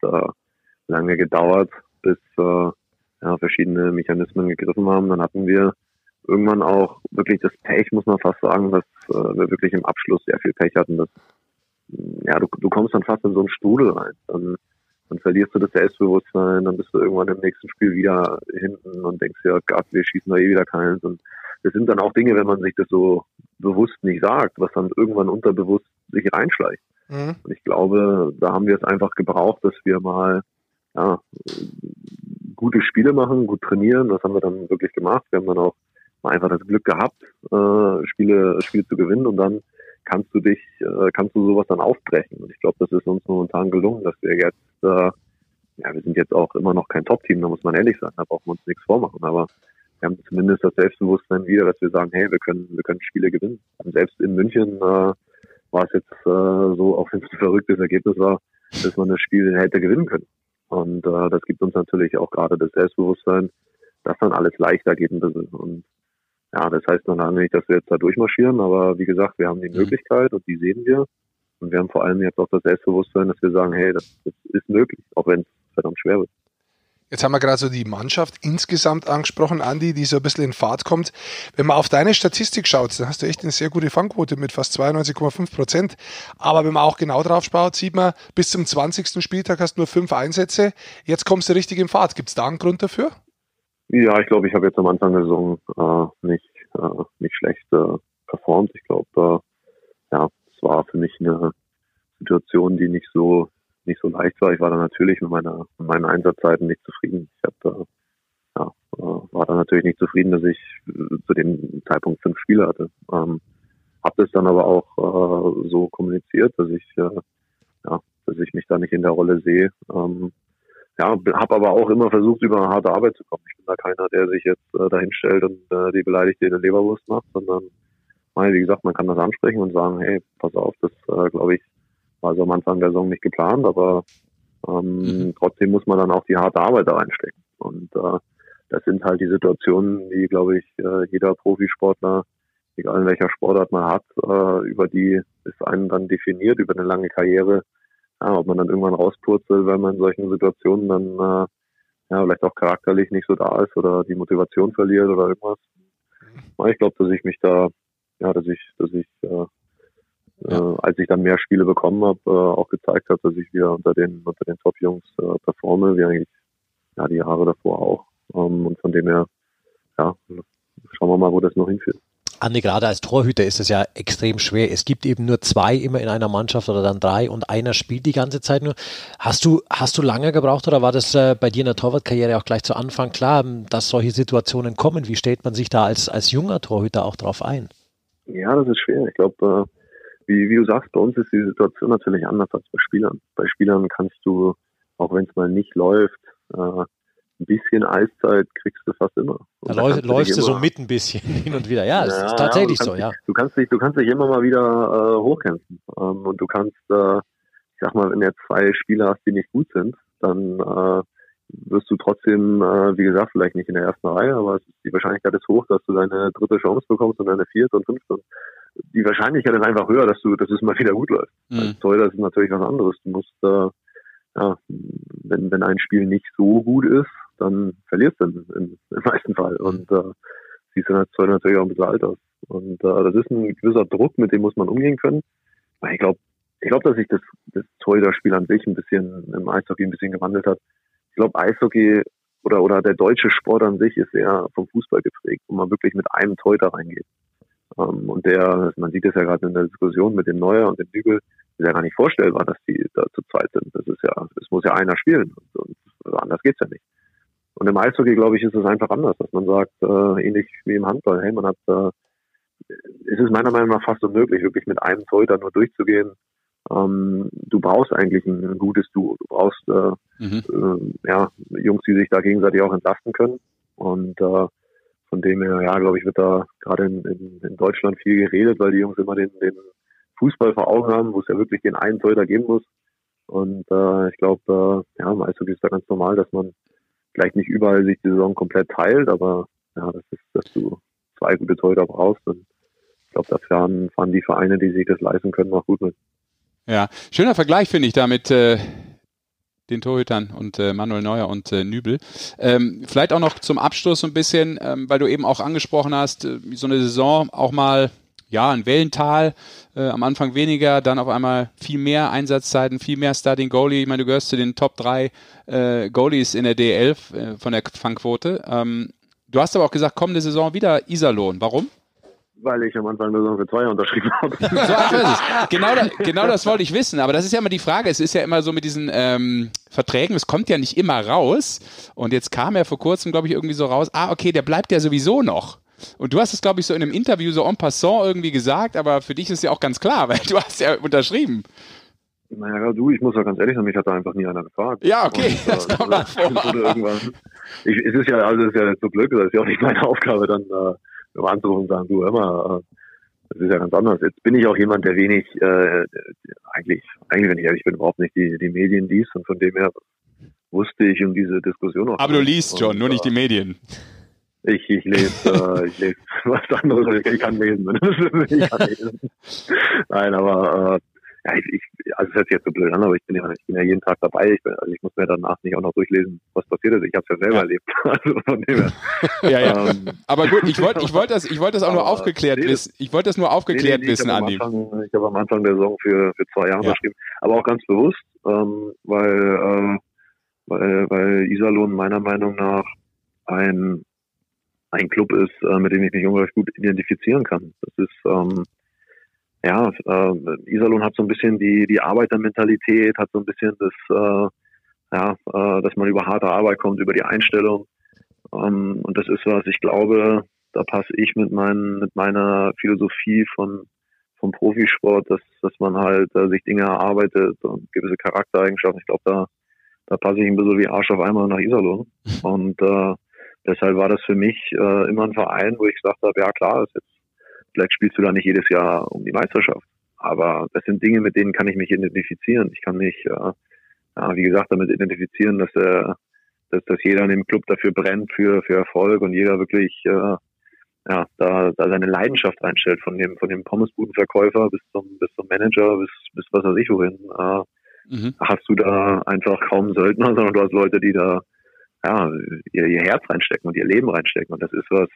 lange gedauert, bis verschiedene Mechanismen gegriffen haben. Dann hatten wir irgendwann auch wirklich das Pech, muss man fast sagen, dass wir wirklich im Abschluss sehr viel Pech hatten. Dass, du kommst dann fast in so einen Strudel rein. Dann verlierst du das Selbstbewusstsein, dann bist du irgendwann im nächsten Spiel wieder hinten und denkst ja, Gott, wir schießen da wieder keins. Und das sind dann auch Dinge, wenn man sich das so bewusst nicht sagt, was dann irgendwann unterbewusst sich reinschleicht. Mhm. Und ich glaube, da haben wir es einfach gebraucht, dass wir mal gute Spiele machen, gut trainieren. Das haben wir dann wirklich gemacht. Wir haben dann auch mal einfach das Glück gehabt, Spiele zu gewinnen. Und dann kannst du sowas dann aufbrechen. Und ich glaube, das ist uns momentan gelungen, dass wir jetzt, wir sind jetzt auch immer noch kein Top-Team, da muss man ehrlich sein, da brauchen wir uns nichts vormachen. Aber wir haben zumindest das Selbstbewusstsein wieder, dass wir sagen, hey, wir können Spiele gewinnen. Und selbst in München war es jetzt so, auch wenn es ein verrücktes Ergebnis war, dass man das Spiel hätte gewinnen können. Und das gibt uns natürlich auch gerade das Selbstbewusstsein, dass dann alles leichter geht ein bisschen. Und das heißt noch lange nicht, dass wir jetzt da durchmarschieren, aber wie gesagt, wir haben die Möglichkeit und die sehen wir. Und wir haben vor allem jetzt auch das Selbstbewusstsein, dass wir sagen, hey, das ist möglich, auch wenn es verdammt schwer wird. Jetzt haben wir gerade so die Mannschaft insgesamt angesprochen, Andi, die so ein bisschen in Fahrt kommt. Wenn man auf deine Statistik schaut, dann hast du echt eine sehr gute Fangquote mit fast 92,5%. Aber wenn man auch genau drauf schaut, sieht man, bis zum 20. Spieltag hast du nur 5 Einsätze. Jetzt kommst du richtig in Fahrt. Gibt es da einen Grund dafür? Ja, ich glaube, ich habe jetzt am Anfang der Saison nicht schlecht performt. Ich glaube, es war für mich eine Situation, die nicht so leicht war. Ich war da natürlich mit meinen Einsatzzeiten nicht zufrieden. War da natürlich nicht zufrieden, dass ich zu dem Zeitpunkt 5 Spiele hatte. Habe das dann aber auch so kommuniziert, dass ich mich da nicht in der Rolle sehe. Habe aber auch immer versucht, über harte Arbeit zu kommen. Ich bin da keiner, der sich jetzt dahin stellt und die beleidigte Leberwurst macht, sondern, wie gesagt, man kann das ansprechen und sagen, hey, pass auf, das glaube ich, war so am Anfang der Saison nicht geplant, aber trotzdem muss man dann auch die harte Arbeit da reinstecken. Und das sind halt die Situationen, die, glaube ich, jeder Profisportler, egal in welcher Sportart man hat, über die ist einen dann definiert, über eine lange Karriere. Ja, ob man dann irgendwann rauspurzelt, weil man in solchen Situationen dann vielleicht auch charakterlich nicht so da ist oder die Motivation verliert oder irgendwas. Aber ich glaube, dass ich mich da, als ich dann mehr Spiele bekommen habe, auch gezeigt habe, dass ich wieder unter den Top-Jungs performe, wie eigentlich die Jahre davor auch. Und von dem her, schauen wir mal, wo das noch hinführt. Andi, gerade als Torhüter ist es ja extrem schwer. Es gibt eben nur zwei immer in einer Mannschaft oder dann drei und einer spielt die ganze Zeit nur. Hast du lange gebraucht oder war das bei dir in der Torwartkarriere auch gleich zu Anfang klar, dass solche Situationen kommen? Wie stellt man sich da als junger Torhüter auch drauf ein? Ja, das ist schwer. Ich glaube, wie du sagst, bei uns ist die Situation natürlich anders als bei Spielern. Bei Spielern kannst du, auch wenn es mal nicht läuft, ein bisschen Eiszeit kriegst du fast immer. Und läufst du so mit ein bisschen hin und wieder. Ja, es ist tatsächlich so, ja. Du kannst dich immer mal wieder hochkämpfen. Und du kannst, ich sag mal, wenn du jetzt zwei Spieler hast, die nicht gut sind, dann wirst du trotzdem, wie gesagt, vielleicht nicht in der ersten Reihe, aber die Wahrscheinlichkeit ist hoch, dass du deine dritte Chance bekommst und deine vierte und fünfte. Die Wahrscheinlichkeit ist einfach höher, dass es mal wieder gut läuft. Als Torhüter ist natürlich was anderes. Du musst, wenn ein Spiel nicht so gut ist, dann verlierst du im meisten Fall. Und siehst dann als Torhüter natürlich auch ein bisschen alt aus. Und das ist ein gewisser Druck, mit dem muss man umgehen können. Aber ich glaube, dass sich das Torhüterspiel an sich ein bisschen im Eishockey ein bisschen gewandelt hat. Ich glaube, Eishockey oder der deutsche Sport an sich ist eher vom Fußball geprägt, wo man wirklich mit einem Torhüter reingeht. Und man sieht es ja gerade in der Diskussion mit dem Neuer und dem Bügel, ist ja gar nicht vorstellbar, dass die da zu zweit sind. Es muss ja einer spielen und anders geht's ja nicht. Und im Eishockey, glaube ich, ist es einfach anders, dass man sagt, ähnlich wie im Handball, hey, man hat, es ist meiner Meinung nach fast unmöglich, wirklich mit einem Torhüter nur durchzugehen. Du brauchst eigentlich ein gutes Duo. Du brauchst, Jungs, die sich da gegenseitig auch entlasten können. Und, von dem her, glaube ich, wird da gerade in Deutschland viel geredet, weil die Jungs immer den Fußball vor Augen haben, wo es ja wirklich den einen Torhüter geben muss. Und ich glaube, im Eishockey ist da ganz normal, dass man vielleicht nicht überall sich die Saison komplett teilt, aber dass du zwei gute Torhüter brauchst. Und ich glaube, da fahren die Vereine, die sich das leisten können, auch gut mit. Ja, schöner Vergleich, finde ich, da mit den Torhütern und Manuel Neuer und Nübel. Vielleicht auch noch zum Abschluss so ein bisschen, weil du eben auch angesprochen hast, so eine Saison auch mal, ein Wellental, am Anfang weniger, dann auf einmal viel mehr Einsatzzeiten, viel mehr Starting Goalie. Ich meine, du gehörst zu den Top 3 Goalies in der DEL von der Fangquote. Du hast aber auch gesagt, kommende Saison wieder Iserlohn. Warum? Weil ich am Anfang der Saison für 2 unterschrieben habe. So einfach ist es. Genau das wollte ich wissen. Aber das ist ja immer die Frage. Es ist ja immer so mit diesen Verträgen, es kommt ja nicht immer raus. Und jetzt kam ja vor kurzem, glaube ich, irgendwie so raus, okay, der bleibt ja sowieso noch. Und du hast es, glaube ich, so in einem Interview so en passant irgendwie gesagt, aber für dich ist es ja auch ganz klar, weil du hast ja unterschrieben. Naja, ich muss ja ganz ehrlich sein, mich hat da einfach nie einer gefragt. Ja, okay, und, das kommt irgendwann. Es ist ja so blöd, das ist ja auch nicht meine Aufgabe, dann im Anruf und sagen, du, hör mal, das ist ja ganz anders. Jetzt bin ich auch jemand, der wenig, eigentlich, wenn ich ehrlich bin, überhaupt nicht die Medien liest und von dem her wusste ich um diese Diskussion auch. Aber nicht. Du liest schon, nur nicht die Medien. Ich lese was anderes, ich kann lesen. Nein, aber es hört sich jetzt so blöd an, aber ich bin ja jeden Tag dabei. Ich muss mir danach nicht auch noch durchlesen, was passiert ist. Ich habe es ja selber erlebt. Also von dem her. Ja. Aber gut, ich wollte das nur aufgeklärt wissen, Andi. Ich habe am Anfang der Saison für 2 Jahre geschrieben, aber auch ganz bewusst, weil Iserlohn meiner Meinung nach ein Club ist, mit dem ich mich unglaublich gut identifizieren kann. Das ist Iserlohn hat so ein bisschen die Arbeitermentalität, hat so ein bisschen das, dass man über harte Arbeit kommt, über die Einstellung. Und das ist was, ich glaube, da passe ich mit meiner Philosophie vom Profisport, dass man halt sich Dinge erarbeitet und gewisse Charaktereigenschaften. Ich glaube, da passe ich ein bisschen wie Arsch auf einmal nach Iserlohn. Und deshalb war das für mich immer ein Verein, wo ich gesagt habe, ja klar, vielleicht spielst du da nicht jedes Jahr um die Meisterschaft. Aber das sind Dinge, mit denen kann ich mich identifizieren. Ich kann mich, wie gesagt, damit identifizieren, dass dass jeder in dem Club dafür brennt, für Erfolg, und jeder wirklich da seine Leidenschaft einstellt, von dem Pommesbudenverkäufer bis zum Manager, bis was weiß ich wohin. Hast du da einfach kaum Söldner, sondern du hast Leute, die da ihr Herz reinstecken und ihr Leben reinstecken, und das ist was,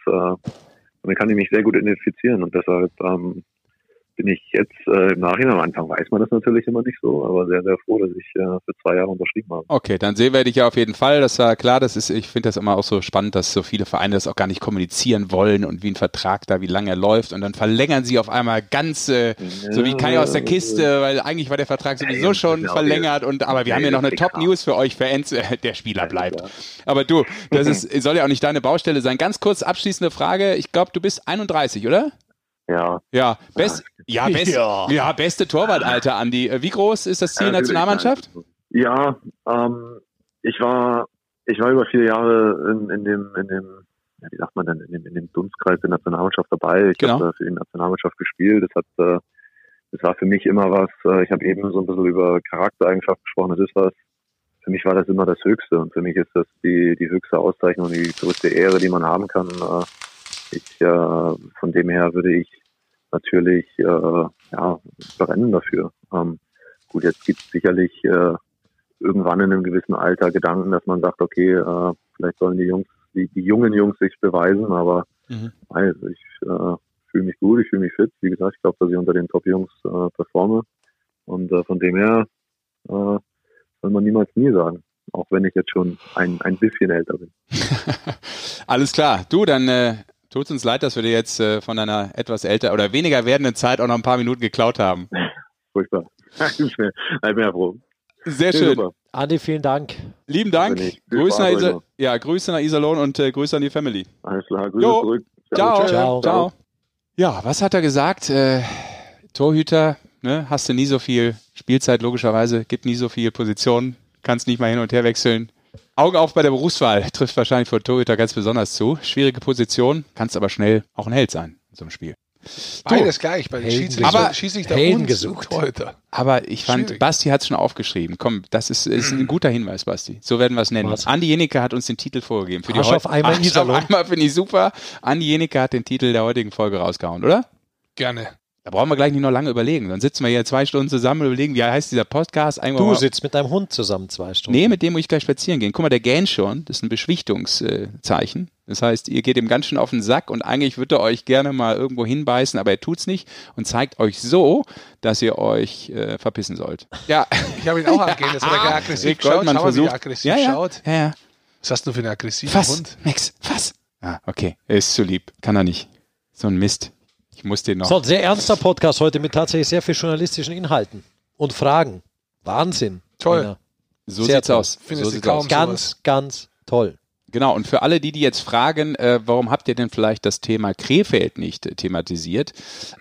damit kann ich mich sehr gut identifizieren, und deshalb bin ich jetzt im Nachhinein, am Anfang weiß man das natürlich immer nicht so, aber sehr, sehr froh, dass ich für 2 Jahre unterschrieben habe. Okay, dann sehen wir dich ja auf jeden Fall. Das war klar, ich finde das immer auch so spannend, dass so viele Vereine das auch gar nicht kommunizieren wollen und wie ein Vertrag da, wie lange er läuft, und dann verlängern sie auf einmal ganz, so wie Kai aus der Kiste, weil eigentlich war der Vertrag sowieso schon verlängert, aber wir haben ja noch eine Top-News für euch Fans, der Spieler bleibt. Aber du, das soll ja auch nicht deine Baustelle sein. Ganz kurz abschließende Frage, ich glaube, du bist 31, oder? Ja. Ja, beste Torwartalter, Andi. Wie groß ist das Ziel Nationalmannschaft? Ja, ich war über viele Jahre in dem Dunstkreis der Nationalmannschaft dabei. Ich habe für die Nationalmannschaft gespielt. Das war für mich immer was. Ich habe eben so ein bisschen über Charaktereigenschaften gesprochen. Für mich war das immer das Höchste, und für mich ist das die höchste Auszeichnung und die größte Ehre, die man haben kann. Von dem her würde ich natürlich brennen dafür. Gut, jetzt gibt es sicherlich irgendwann in einem gewissen Alter Gedanken, dass man sagt, okay, vielleicht sollen die jungen Jungs sich beweisen, aber ich fühle mich gut, ich fühle mich fit. Wie gesagt, ich glaube, dass ich unter den Top-Jungs performe, und von dem her soll man niemals nie sagen, auch wenn ich jetzt schon ein bisschen älter bin. Alles klar. Du, dann tut's uns leid, dass wir dir jetzt von deiner etwas älter oder weniger werdenden Zeit auch noch ein paar Minuten geklaut haben. Furchtbar. Ich bin ja froh. Sehr schön. Super. Andi, vielen Dank. Lieben Dank. Grüße nach Iserlohn und Grüße an die Family. Alles klar, Grüße zurück. Ciao. Ja, was hat er gesagt? Torhüter, ne? Hast du nie so viel Spielzeit, logischerweise. Gibt nie so viele Positionen. Kannst nicht mal hin und her wechseln. Augen auf bei der Berufswahl, trifft wahrscheinlich für Torhüter ganz besonders zu. Schwierige Position, kannst aber schnell auch ein Held sein in so einem Spiel. Beides gleich, bei den Schiedsrichter gesucht heute. Aber ich fand, schwierig. Basti hat es schon aufgeschrieben. Komm, das ist ein guter Hinweis, Basti. So werden wir es nennen. Andi Jenicke hat uns den Titel vorgegeben. Für die auf einmal finde ich super. Andi Jenicke hat den Titel der heutigen Folge rausgehauen, oder? Gerne. Da brauchen wir gleich nicht noch lange überlegen. Dann sitzen wir hier 2 Stunden zusammen und überlegen, wie heißt dieser Podcast. Du sitzt mit deinem Hund zusammen 2 Stunden. Nee, mit dem muss ich gleich spazieren gehen. Guck mal, der gähnt schon. Das ist ein Beschwichtigungszeichen. Das heißt, ihr geht ihm ganz schön auf den Sack, und eigentlich würde er euch gerne mal irgendwo hinbeißen, aber er tut's nicht und zeigt euch so, dass ihr euch verpissen sollt. Ja. Ich habe ihn auch angehen, dass er aggressiv Rick Goldmann schaut. Schau mal, wie aggressiv schaut. Ja. Was hast du für einen aggressiven Hund? Nix. Was? Ah, okay. Er ist zu lieb. Kann er nicht. So ein Mist. Ich muss den noch. So, ein sehr ernster Podcast heute mit tatsächlich sehr viel journalistischen Inhalten und Fragen. Wahnsinn. Toll. Einer. So sehr sieht's toll. Aus. So sieht's aus. Ganz toll. Genau, und für alle, die jetzt fragen, warum habt ihr denn vielleicht das Thema Krefeld nicht thematisiert,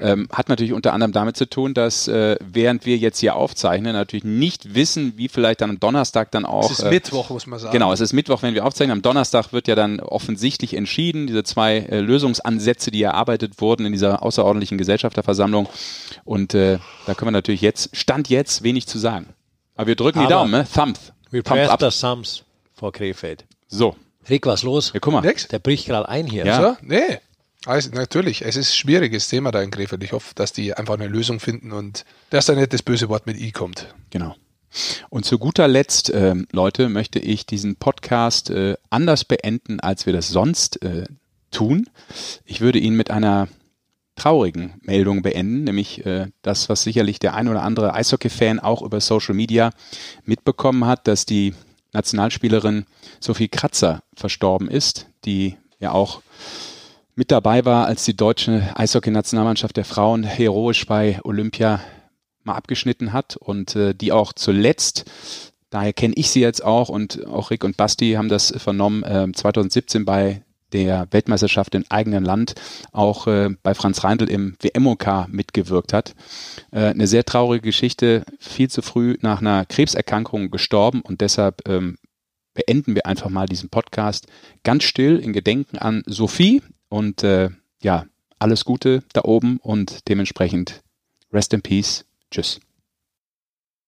hat natürlich unter anderem damit zu tun, dass während wir jetzt hier aufzeichnen, natürlich nicht wissen, wie vielleicht dann am Donnerstag dann auch... Es ist Mittwoch, muss man sagen. Genau, es ist Mittwoch, wenn wir aufzeichnen. Am Donnerstag wird ja dann offensichtlich entschieden, diese 2 Lösungsansätze, die erarbeitet wurden in dieser außerordentlichen Gesellschafterversammlung. Und da können wir natürlich jetzt, Stand jetzt, wenig zu sagen. Aber wir drücken die Daumen, ne? Thumbs. Wir press the thumbs vor Krefeld. So. Rick, was los? Ja, guck mal. Nix? Der bricht gerade ein hier. Ja, also, nee. Also, natürlich, es ist ein schwieriges Thema da in Krefeld. Ich hoffe, dass die einfach eine Lösung finden und dass da nicht das böse Wort mit I kommt. Genau. Und zu guter Letzt, Leute, möchte ich diesen Podcast anders beenden, als wir das sonst tun. Ich würde ihn mit einer traurigen Meldung beenden, nämlich das, was sicherlich der ein oder andere Eishockey-Fan auch über Social Media mitbekommen hat, dass die Nationalspielerin Sophie Kratzer verstorben ist, die ja auch mit dabei war, als die deutsche Eishockey-Nationalmannschaft der Frauen heroisch bei Olympia mal abgeschnitten hat, und die auch zuletzt, daher kenne ich sie jetzt auch, und auch Rick und Basti haben das vernommen, 2017 bei der Weltmeisterschaft im eigenen Land auch bei Franz Reindl im WMOK mitgewirkt hat. Eine sehr traurige Geschichte, viel zu früh nach einer Krebserkrankung gestorben, und deshalb beenden wir einfach mal diesen Podcast ganz still in Gedenken an Sophie, und alles Gute da oben, und dementsprechend Rest in Peace. Tschüss.